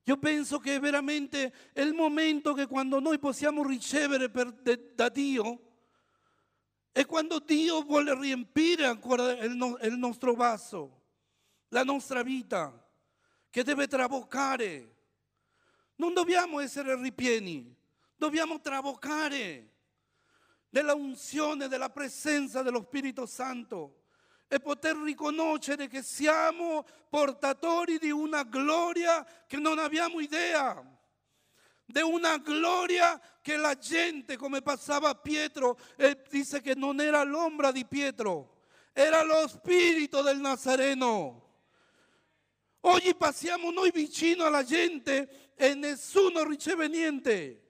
Io penso che veramente è il momento che quando noi possiamo ricevere per, de, da Dio, è quando Dio vuole riempire ancora il, no, il nostro vaso, la nostra vita, che deve traboccare. Non dobbiamo essere ripieni, dobbiamo traboccare nella unzione, della presenza dello Spirito Santo, e poter riconoscere che siamo portatori di una gloria che non abbiamo idea, di una gloria che la gente, come passava Pietro, e dice che non era l'ombra di Pietro, era lo spirito del Nazareno. Oggi passiamo noi vicino alla gente e nessuno riceve niente.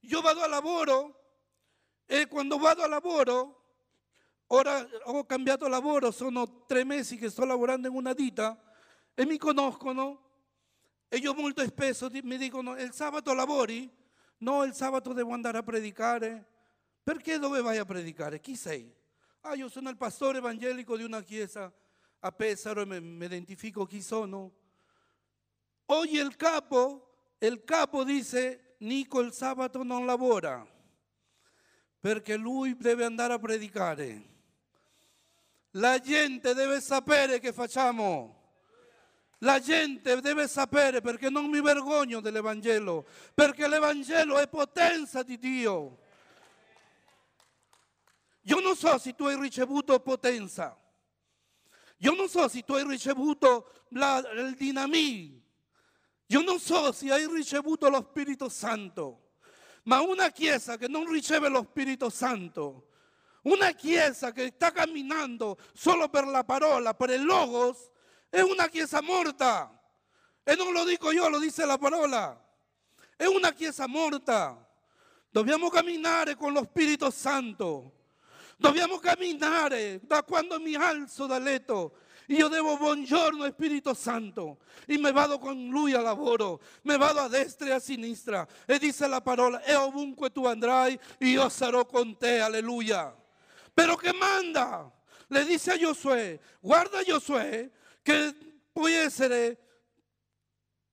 Io vado a lavoro e quando vado a lavoro... Ora ho cambiato lavoro, sono tre mesi che sto lavorando in una ditta e mi conoscono e io molto spesso mi dicono: il sabato lavori? No, il sabato devo andare a predicare. Perché? Dove vai a predicare? Chi sei? Ah, io sono il pastore evangelico di una chiesa a Pesaro e mi identifico chi sono. Oggi il capo, il capo dice: Nicho il sabato non lavora perché lui deve andare a predicare. La gente deve sapere che facciamo. La gente deve sapere, perché non mi vergogno dell'Evangelo, perché l'Evangelo è potenza di Dio. Io non so se tu hai ricevuto potenza. Io non so se tu hai ricevuto la, il dinamì. Io non so se hai ricevuto lo Spirito Santo. Ma una chiesa che non riceve lo Spirito Santo, una chiesa che sta camminando solo per la parola, per il Logos, è una chiesa morta. E non lo dico io, lo dice la parola. È una chiesa morta. Dobbiamo camminare con lo Spirito Santo. Dobbiamo camminare da quando mi alzo dal letto. Io devo buongiorno Spirito Santo e me vado con lui al lavoro, me vado a destra e a sinistra e dice la parola: e ovunque tu andrai io sarò con te, alleluia. Però che manda? Le dice a Giosuè: guarda Giosuè che puoi essere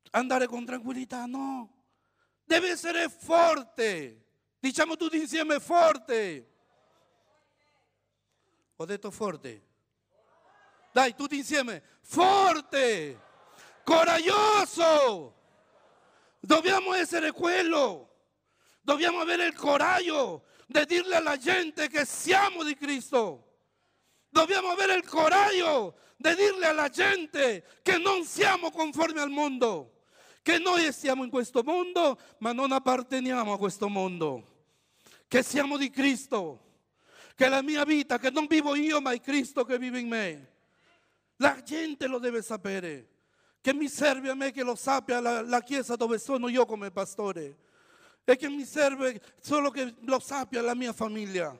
andare con tranquillità, no, devi essere forte, diciamo tutti insieme forte. Ho detto forte? Dai, tutti insieme, forte, coraggioso. Dobbiamo essere quello, dobbiamo avere il coraggio di dirle alla gente che siamo di Cristo. Dobbiamo avere il coraggio di dirle alla gente che non siamo conformi al mondo, che noi siamo in questo mondo ma non apparteniamo a questo mondo, che siamo di Cristo, che la mia vita, che non vivo io ma è Cristo che vive in me. La gente lo deve sapere, che mi serve a me che lo sappia la, la chiesa dove sono io come pastore, e che mi serve solo che lo sappia la mia famiglia,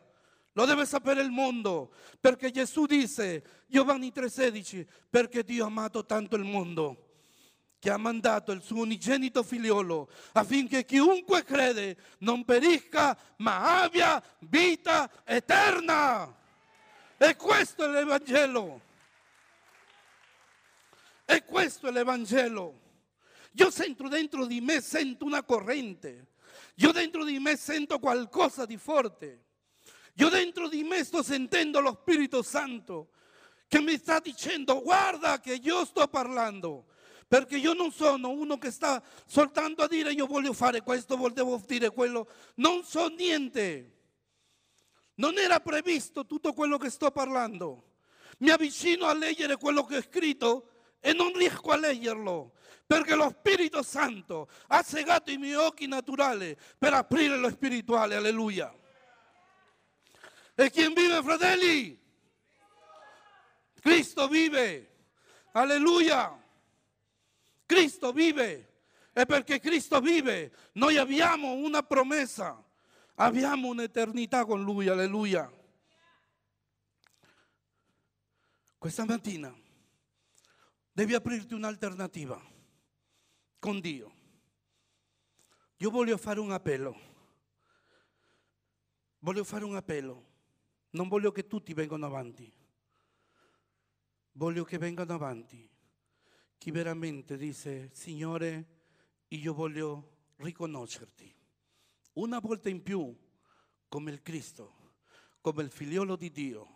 lo deve sapere il mondo, perché Gesù dice, Giovanni tre sedici, perché Dio ha amato tanto il mondo, che ha mandato il suo unigenito figliolo, affinché chiunque crede non perisca, ma abbia vita eterna. E questo è l'Evangelo. E questo è l'Evangelo. Io sento dentro di me, sento una corrente. Io dentro di me sento qualcosa di forte. Io dentro di me sto sentendo lo Spirito Santo che mi sta dicendo: guarda che io sto parlando. Perché io non sono uno che sta soltanto a dire io voglio fare questo, volevo dire quello. Non so niente. Non era previsto tutto quello che sto parlando. Mi avvicino a leggere quello che ho scritto e non riesco a leggerlo, perché lo Spirito Santo ha cegato i miei occhi naturali per aprire lo spirituale, alleluia. E chi vive, fratelli? Cristo vive, alleluia, Cristo vive, e perché Cristo vive noi abbiamo una promessa, abbiamo un'eternità con Lui, alleluia. Questa mattina devi aprirti un'alternativa con Dio. Io voglio fare un appello, voglio fare un appello, non voglio che tutti vengano avanti, voglio che vengano avanti chi veramente dice: Signore, io voglio riconoscerti una volta in più come il Cristo, come il figliolo di Dio,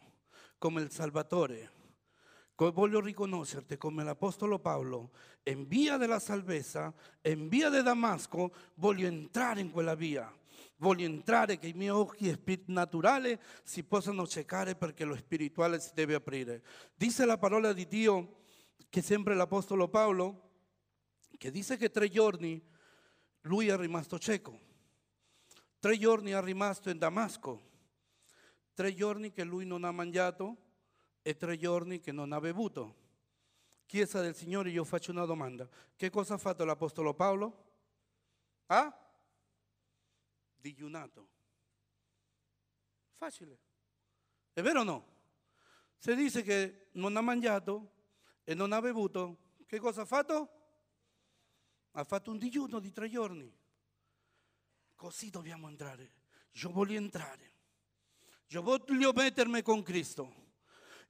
come il Salvatore. Voglio riconoscerti come l'Apostolo Paolo, in via della salvezza, in via di Damasco. Voglio entrare in quella via, voglio entrare che i miei occhi naturali si possano cercare, perché lo spirituale si deve aprire. Dice la parola di Dio, che sempre l'Apostolo Paolo, che dice che tre giorni lui è rimasto cieco, tre giorni è rimasto in Damasco, tre giorni che lui non ha mangiato e tre giorni che non ha bevuto. Chiesa del Signore, io faccio una domanda: che cosa ha fatto l'Apostolo Paolo? Ha digiunato. Facile, è vero o no? Se dice che non ha mangiato e non ha bevuto, che cosa ha fatto? Ha fatto un digiuno di tre giorni. Così dobbiamo entrare. Io voglio entrare, io voglio mettermi con Cristo,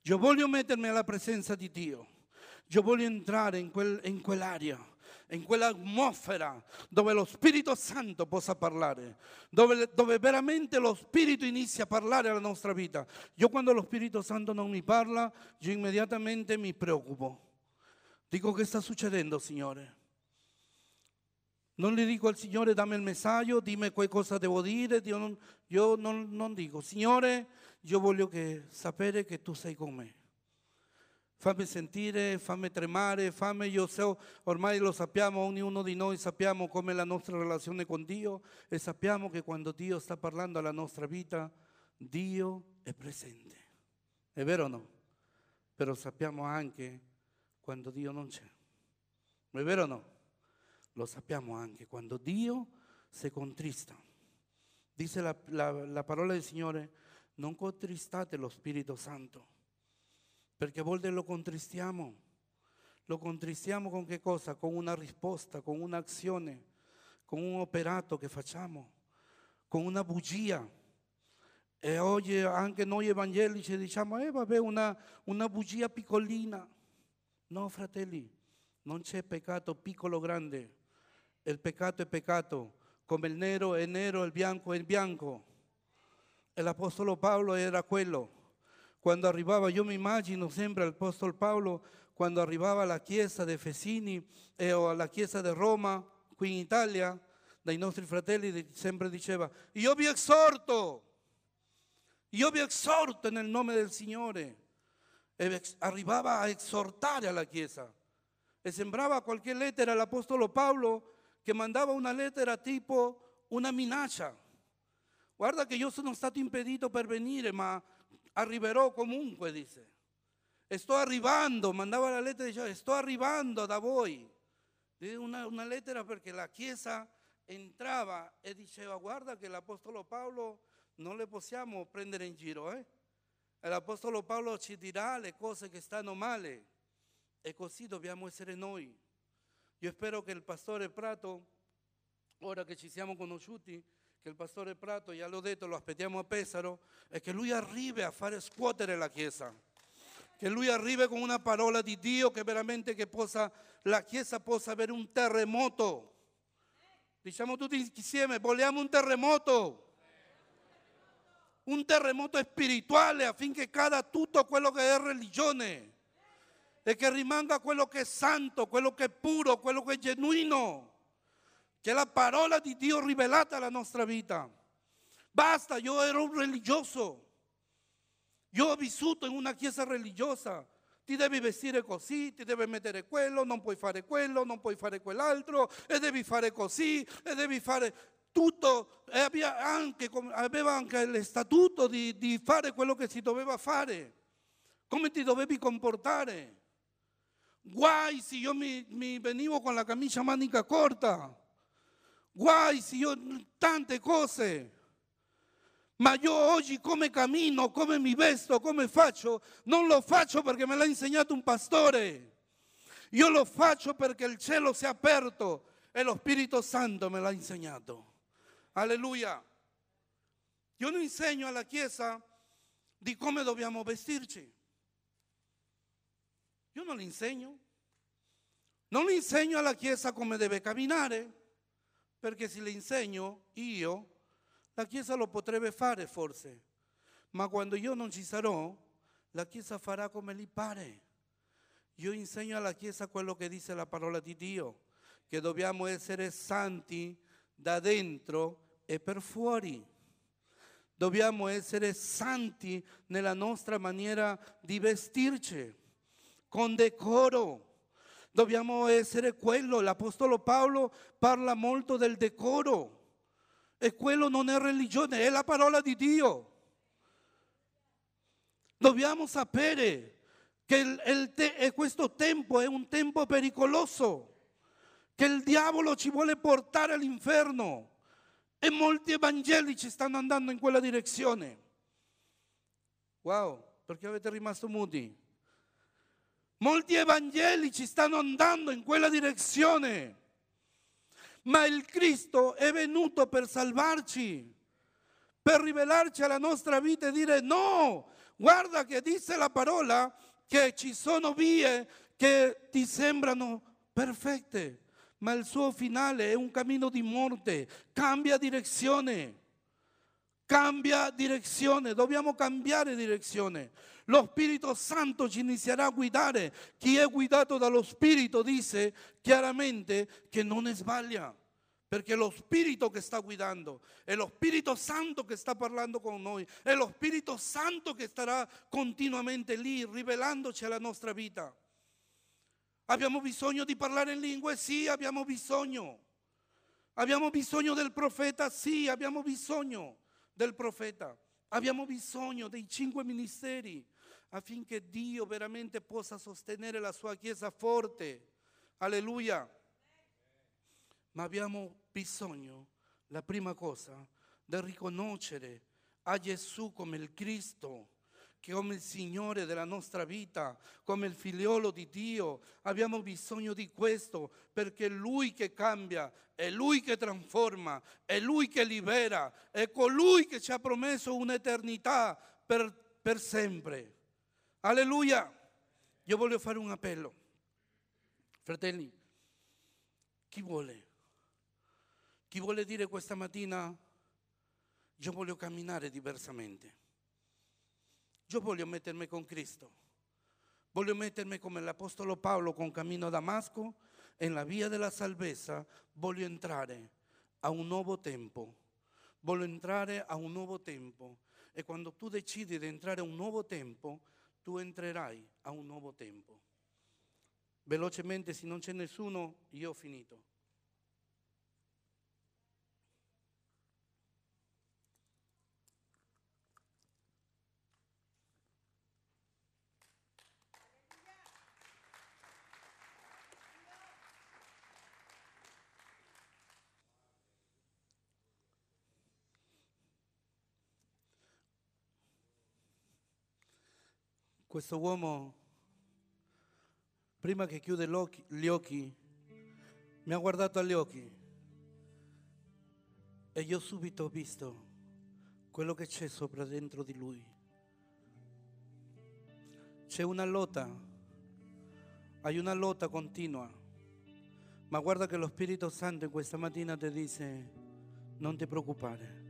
io voglio mettermi alla presenza di Dio, io voglio entrare in, quel, in quell'area, in quell'atmosfera dove lo Spirito Santo possa parlare, dove, dove veramente lo Spirito inizia a parlare alla nostra vita. Io quando lo Spirito Santo non mi parla, io immediatamente mi preoccupo. Dico: che sta succedendo, Signore? Non le dico al Signore: dammi il messaggio, dimmi qualcosa devo dire. Io non, io non, non dico: Signore, io voglio che, sapere che tu sei con me. Fammi sentire, fammi tremare, fammi, io so, ormai lo sappiamo, ognuno di noi sappiamo come è la nostra relazione con Dio, e sappiamo che quando Dio sta parlando alla nostra vita, Dio è presente. È vero o no? Però sappiamo anche quando Dio non c'è. È vero o no? Lo sappiamo anche quando Dio si contrista. Dice la, la, la parola del Signore: non contristate lo Spirito Santo, perché a volte lo contristiamo. Lo contristiamo con che cosa? Con una risposta, con un'azione, con un operato che facciamo, con una bugia. E oggi anche noi evangelici diciamo: eh vabbè, una, una bugia piccolina. No, fratelli, non c'è peccato piccolo o grande. Il peccato è peccato, come il nero è nero, il bianco è il bianco. E l'Apostolo Paolo era quello. Quando arrivava, io mi immagino sempre l'Apostolo Paolo, quando arrivava alla chiesa di Efesini eh, o alla chiesa di Roma, qui in Italia, dai nostri fratelli, sempre diceva: io vi esorto, io vi esorto nel nome del Signore. E arrivava a esortare alla chiesa. E sembrava qualche lettera all'Apostolo Paolo, che mandava una lettera tipo una minaccia. Guarda che io sono stato impedito per venire, ma arriverò comunque, dice. E sto arrivando, mandava la lettera e diceva: sto arrivando da voi. Una, una lettera perché la Chiesa entrava e diceva: guarda che l'Apostolo Paolo non le possiamo prendere in giro, eh? E l'Apostolo Paolo ci dirà le cose che stanno male. E così dobbiamo essere noi. Io spero che il Pastore Prato, ora che ci siamo conosciuti, che il Pastore Prato, già l'ho detto, lo aspettiamo a Pesaro, e che lui arrivi a fare scuotere la Chiesa, che lui arrivi con una parola di Dio, che veramente che possa, la Chiesa possa avere un terremoto. Diciamo tutti insieme: vogliamo un terremoto, un terremoto spirituale, affinché cada tutto quello che è religione, e che rimanga quello che è santo, quello che è puro, quello che è genuino, che la parola di Dio rivelata alla nostra vita. Basta, io ero un religioso, io ho vissuto in una chiesa religiosa: ti devi vestire così, ti devi mettere quello, non puoi fare quello, non puoi fare quell'altro, e devi fare così, e devi fare tutto, e aveva anche, aveva anche il statuto di, di fare quello che si doveva fare. come ti dovevi comportare. Guai se io mi, mi venivo con la camicia manica corta, guai se io tante cose, ma io oggi come cammino, come mi vesto, come faccio, non lo faccio perché me l'ha insegnato un pastore, io lo faccio perché il cielo si è aperto e lo Spirito Santo me l'ha insegnato. Alleluia. Io non insegno alla Chiesa di come dobbiamo vestirci. Io non li insegno. Non li insegno alla Chiesa come deve camminare, perché se le insegno io, la Chiesa lo potrebbe fare forse, ma quando io non ci sarò, la Chiesa farà come gli pare. Io insegno alla Chiesa quello che dice la parola di Dio, che dobbiamo essere santi da dentro e per fuori. Dobbiamo essere santi nella nostra maniera di vestirci, con decoro. Dobbiamo essere quello. L'Apostolo Paolo parla molto del decoro. E quello non è religione, è la parola di Dio. Dobbiamo sapere che il, il te, questo tempo è un tempo pericoloso, che il diavolo ci vuole portare all'inferno. E molti evangelici stanno andando in quella direzione. Wow, perché avete rimasto muti? Molti evangelici stanno andando in quella direzione. Ma il Cristo è venuto per salvarci, per rivelarci alla nostra vita e dire no, guarda che dice la parola che ci sono vie che ti sembrano perfette, ma il suo finale è un cammino di morte. Cambia direzione, cambia direzione, dobbiamo cambiare direzione. Lo Spirito Santo ci inizierà a guidare. Chi è guidato dallo Spirito dice chiaramente che non sbaglia, perché è lo Spirito che sta guidando, è lo Spirito Santo che sta parlando con noi, è lo Spirito Santo che starà continuamente lì rivelandoci alla nostra vita. Abbiamo bisogno di parlare in lingue? Sì, abbiamo bisogno. Abbiamo bisogno del profeta? Sì, abbiamo bisogno del profeta. Abbiamo bisogno dei cinque ministeri affinché Dio veramente possa sostenere la sua Chiesa forte. Alleluia. Ma abbiamo bisogno, la prima cosa, di riconoscere a Gesù come il Cristo, come il Signore della nostra vita, come il figliolo di Dio. Abbiamo bisogno di questo perché è Lui che cambia, è Lui che trasforma, è Lui che libera, è colui che ci ha promesso un'eternità per, per sempre. Alleluia. Io voglio fare un appello. Fratelli, chi vuole? Chi vuole dire questa mattina io voglio camminare diversamente? Io voglio mettermi con Cristo, voglio mettermi come l'Apostolo Paolo con cammino a Damasco, e nella via della salvezza voglio entrare a un nuovo tempo, voglio entrare a un nuovo tempo. E quando tu decidi di entrare a un nuovo tempo, tu entrerai a un nuovo tempo. Velocemente, se non c'è nessuno, io ho finito. Questo uomo, prima che chiude gli occhi, mi ha guardato agli occhi e io subito ho visto quello che c'è sopra dentro di lui. C'è una lotta, hai una lotta continua, ma guarda che lo Spirito Santo in questa mattina ti dice non ti preoccupare,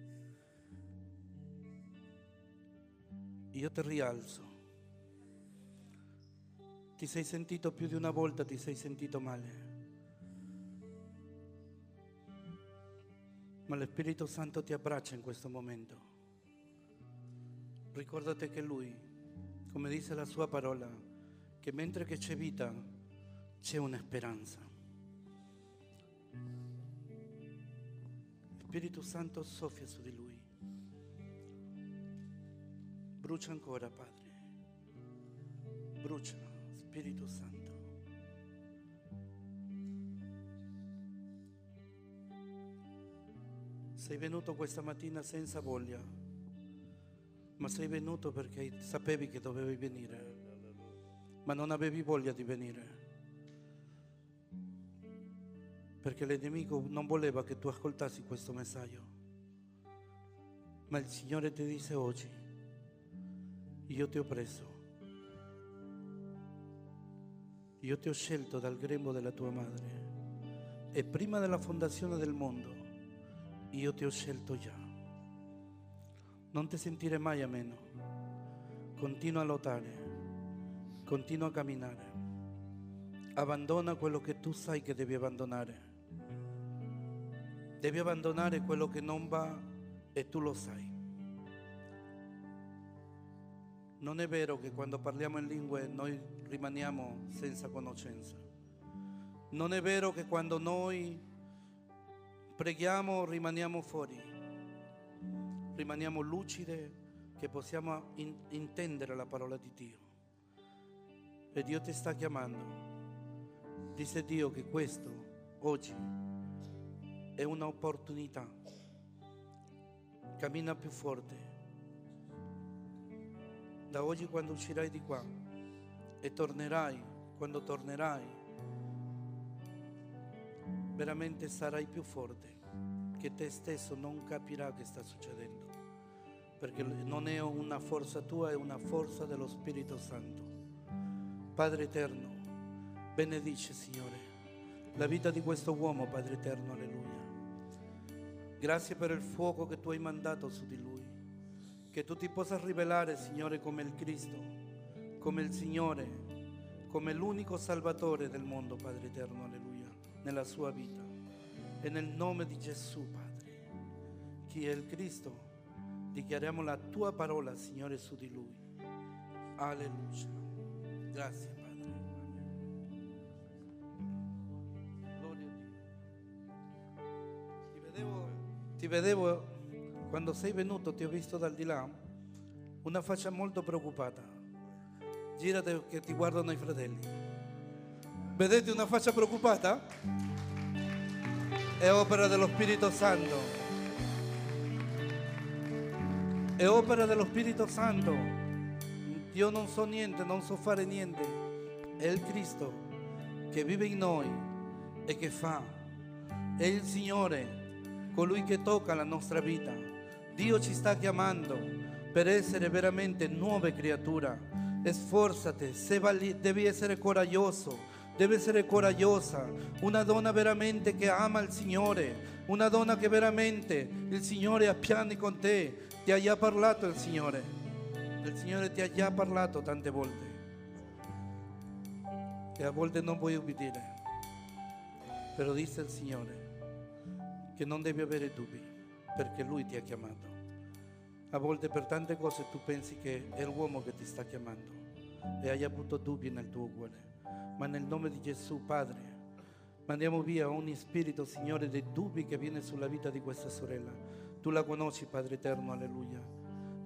io ti rialzo. Ti sei sentito più di una volta, ti sei sentito male. Ma lo Spirito Santo ti abbraccia in questo momento. Ricordate che Lui, come dice la sua parola, che mentre che c'è vita, c'è una speranza. Lo Spirito Santo soffia su di Lui. Brucia ancora, Padre. incrociano, Spirito Santo. Sei venuto questa mattina senza voglia, ma sei venuto perché sapevi che dovevi venire, ma non avevi voglia di venire, perché il nemico non voleva che tu ascoltassi questo messaggio. Ma il Signore ti dice oggi: io ti ho preso, io ti ho scelto dal grembo della tua madre, e prima della fondazione del mondo io ti ho scelto già. Non ti sentire mai a meno, continua a lottare, continua a camminare, abbandona quello che tu sai che devi abbandonare. Devi abbandonare quello che non va e tu lo sai. Non è vero che quando parliamo in lingue noi rimaniamo senza conoscenza. Non è vero che quando noi preghiamo rimaniamo fuori. Rimaniamo lucide che possiamo in- intendere la parola di Dio. E Dio ti sta chiamando. Dice Dio che questo oggi è un'opportunità. Cammina più forte. Da oggi, quando uscirai di qua e tornerai, quando tornerai, veramente sarai più forte, che te stesso non capirà che sta succedendo, perché non è una forza tua, è una forza dello Spirito Santo. Padre Eterno, benedice, Signore, la vita di questo uomo, Padre Eterno, alleluia. Grazie per il fuoco che tu hai mandato su di lui, che tu ti possa rivelare, Signore, come il Cristo, come il Signore, come l'unico Salvatore del mondo, Padre Eterno, alleluia, nella sua vita. E nel nome di Gesù, Padre, chi è il Cristo, dichiariamo la tua parola, Signore, su di lui. Alleluia. Grazie, Padre. Gloria a Dio. Ti vedevo, ti vedevo quando sei venuto, ti ho visto dal di là, una faccia molto preoccupata. Girati che ti guardano i fratelli. Vedete una faccia preoccupata? È opera dello Spirito Santo. È opera dello Spirito Santo. Io non so niente, non so fare niente. È il Cristo che vive in noi e che fa. È il Signore, colui che tocca la nostra vita. Dio ci sta chiamando per essere veramente nuove creature. Sforzate, se vali- devi essere coraggioso, devi essere coraggiosa. Una donna veramente che ama il Signore, una donna che veramente il Signore ha piani con te. Ti ha già parlato il Signore. Il Signore ti ha già parlato tante volte e a volte non puoi ubbidire, però dice il Signore che non devi avere dubbi, perché Lui ti ha chiamato. A volte per tante cose tu pensi che è l'uomo che ti sta chiamando e hai avuto dubbi nel tuo cuore, ma nel nome di Gesù, Padre, mandiamo via ogni spirito, Signore, dei dubbi che viene sulla vita di questa sorella. Tu la conosci, Padre Eterno, alleluia.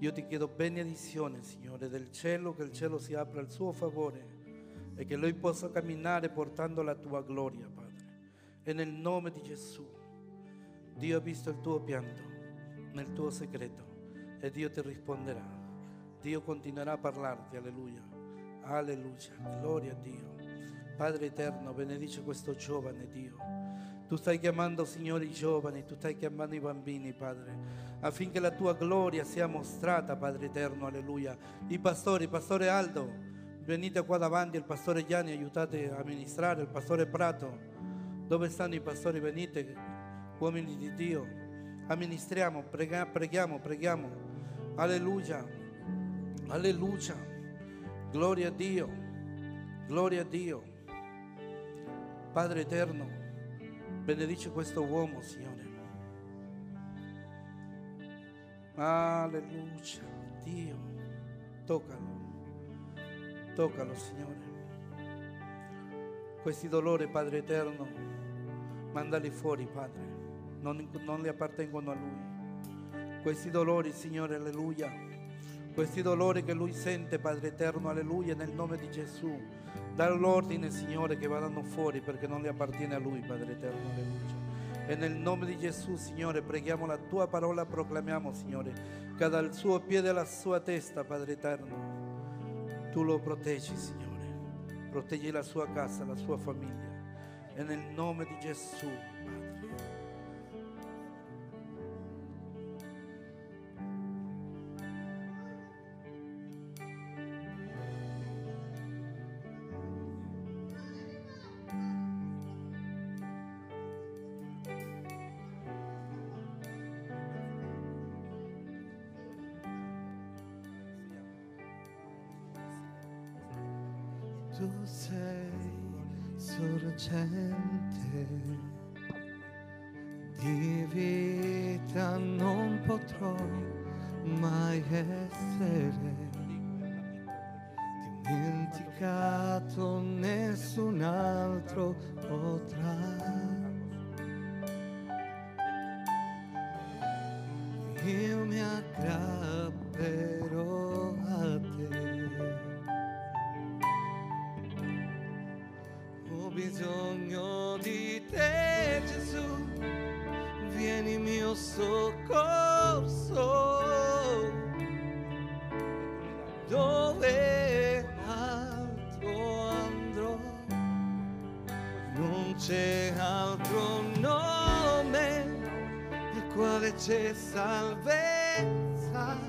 Io ti chiedo benedizione, Signore, del cielo, che il cielo si apra al suo favore e che lui possa camminare portando la tua gloria, Padre. E nel nome di Gesù, Dio ha visto il tuo pianto, nel tuo segreto, e Dio ti risponderà. Dio continuerà a parlarti, alleluia, alleluia, gloria a Dio. Padre Eterno, benedice questo giovane, Dio. Tu stai chiamando, Signore, i giovani, tu stai chiamando i bambini, Padre, affinché la tua gloria sia mostrata, Padre Eterno, alleluia. I pastori, Pastore Aldo, venite qua davanti, il Pastore Gianni, aiutate a ministrare, il Pastore Prato, dove stanno i pastori? Venite, uomini di Dio, amministriamo, prega, preghiamo, preghiamo, alleluia, alleluia, gloria a Dio, gloria a Dio. Padre Eterno, benedice questo uomo, Signore. Alleluia, Dio, toccalo, toccalo, Signore. Questi dolori, Padre Eterno, mandali fuori, Padre, non, non li appartengono a Lui. Questi dolori, Signore, alleluia, questi dolori che lui sente, Padre Eterno, alleluia, nel nome di Gesù. Dà l'ordine, Signore, che vadano fuori, perché non le appartiene a lui, Padre Eterno, alleluia. E nel nome di Gesù, Signore, preghiamo la Tua parola, proclamiamo, Signore, che dal suo piede alla sua testa, Padre Eterno, Tu lo proteggi, Signore. Proteggi la sua casa, la sua famiglia. E nel nome di Gesù, Padre. Di vita non potrò mai essere, dimenticato nessun altro potrà. Io mi aggrapperò a te. Ho bisogno di te, Gesù, vieni mio soccorso, dove altro andrò, non c'è altro nome nel quale c'è salvezza.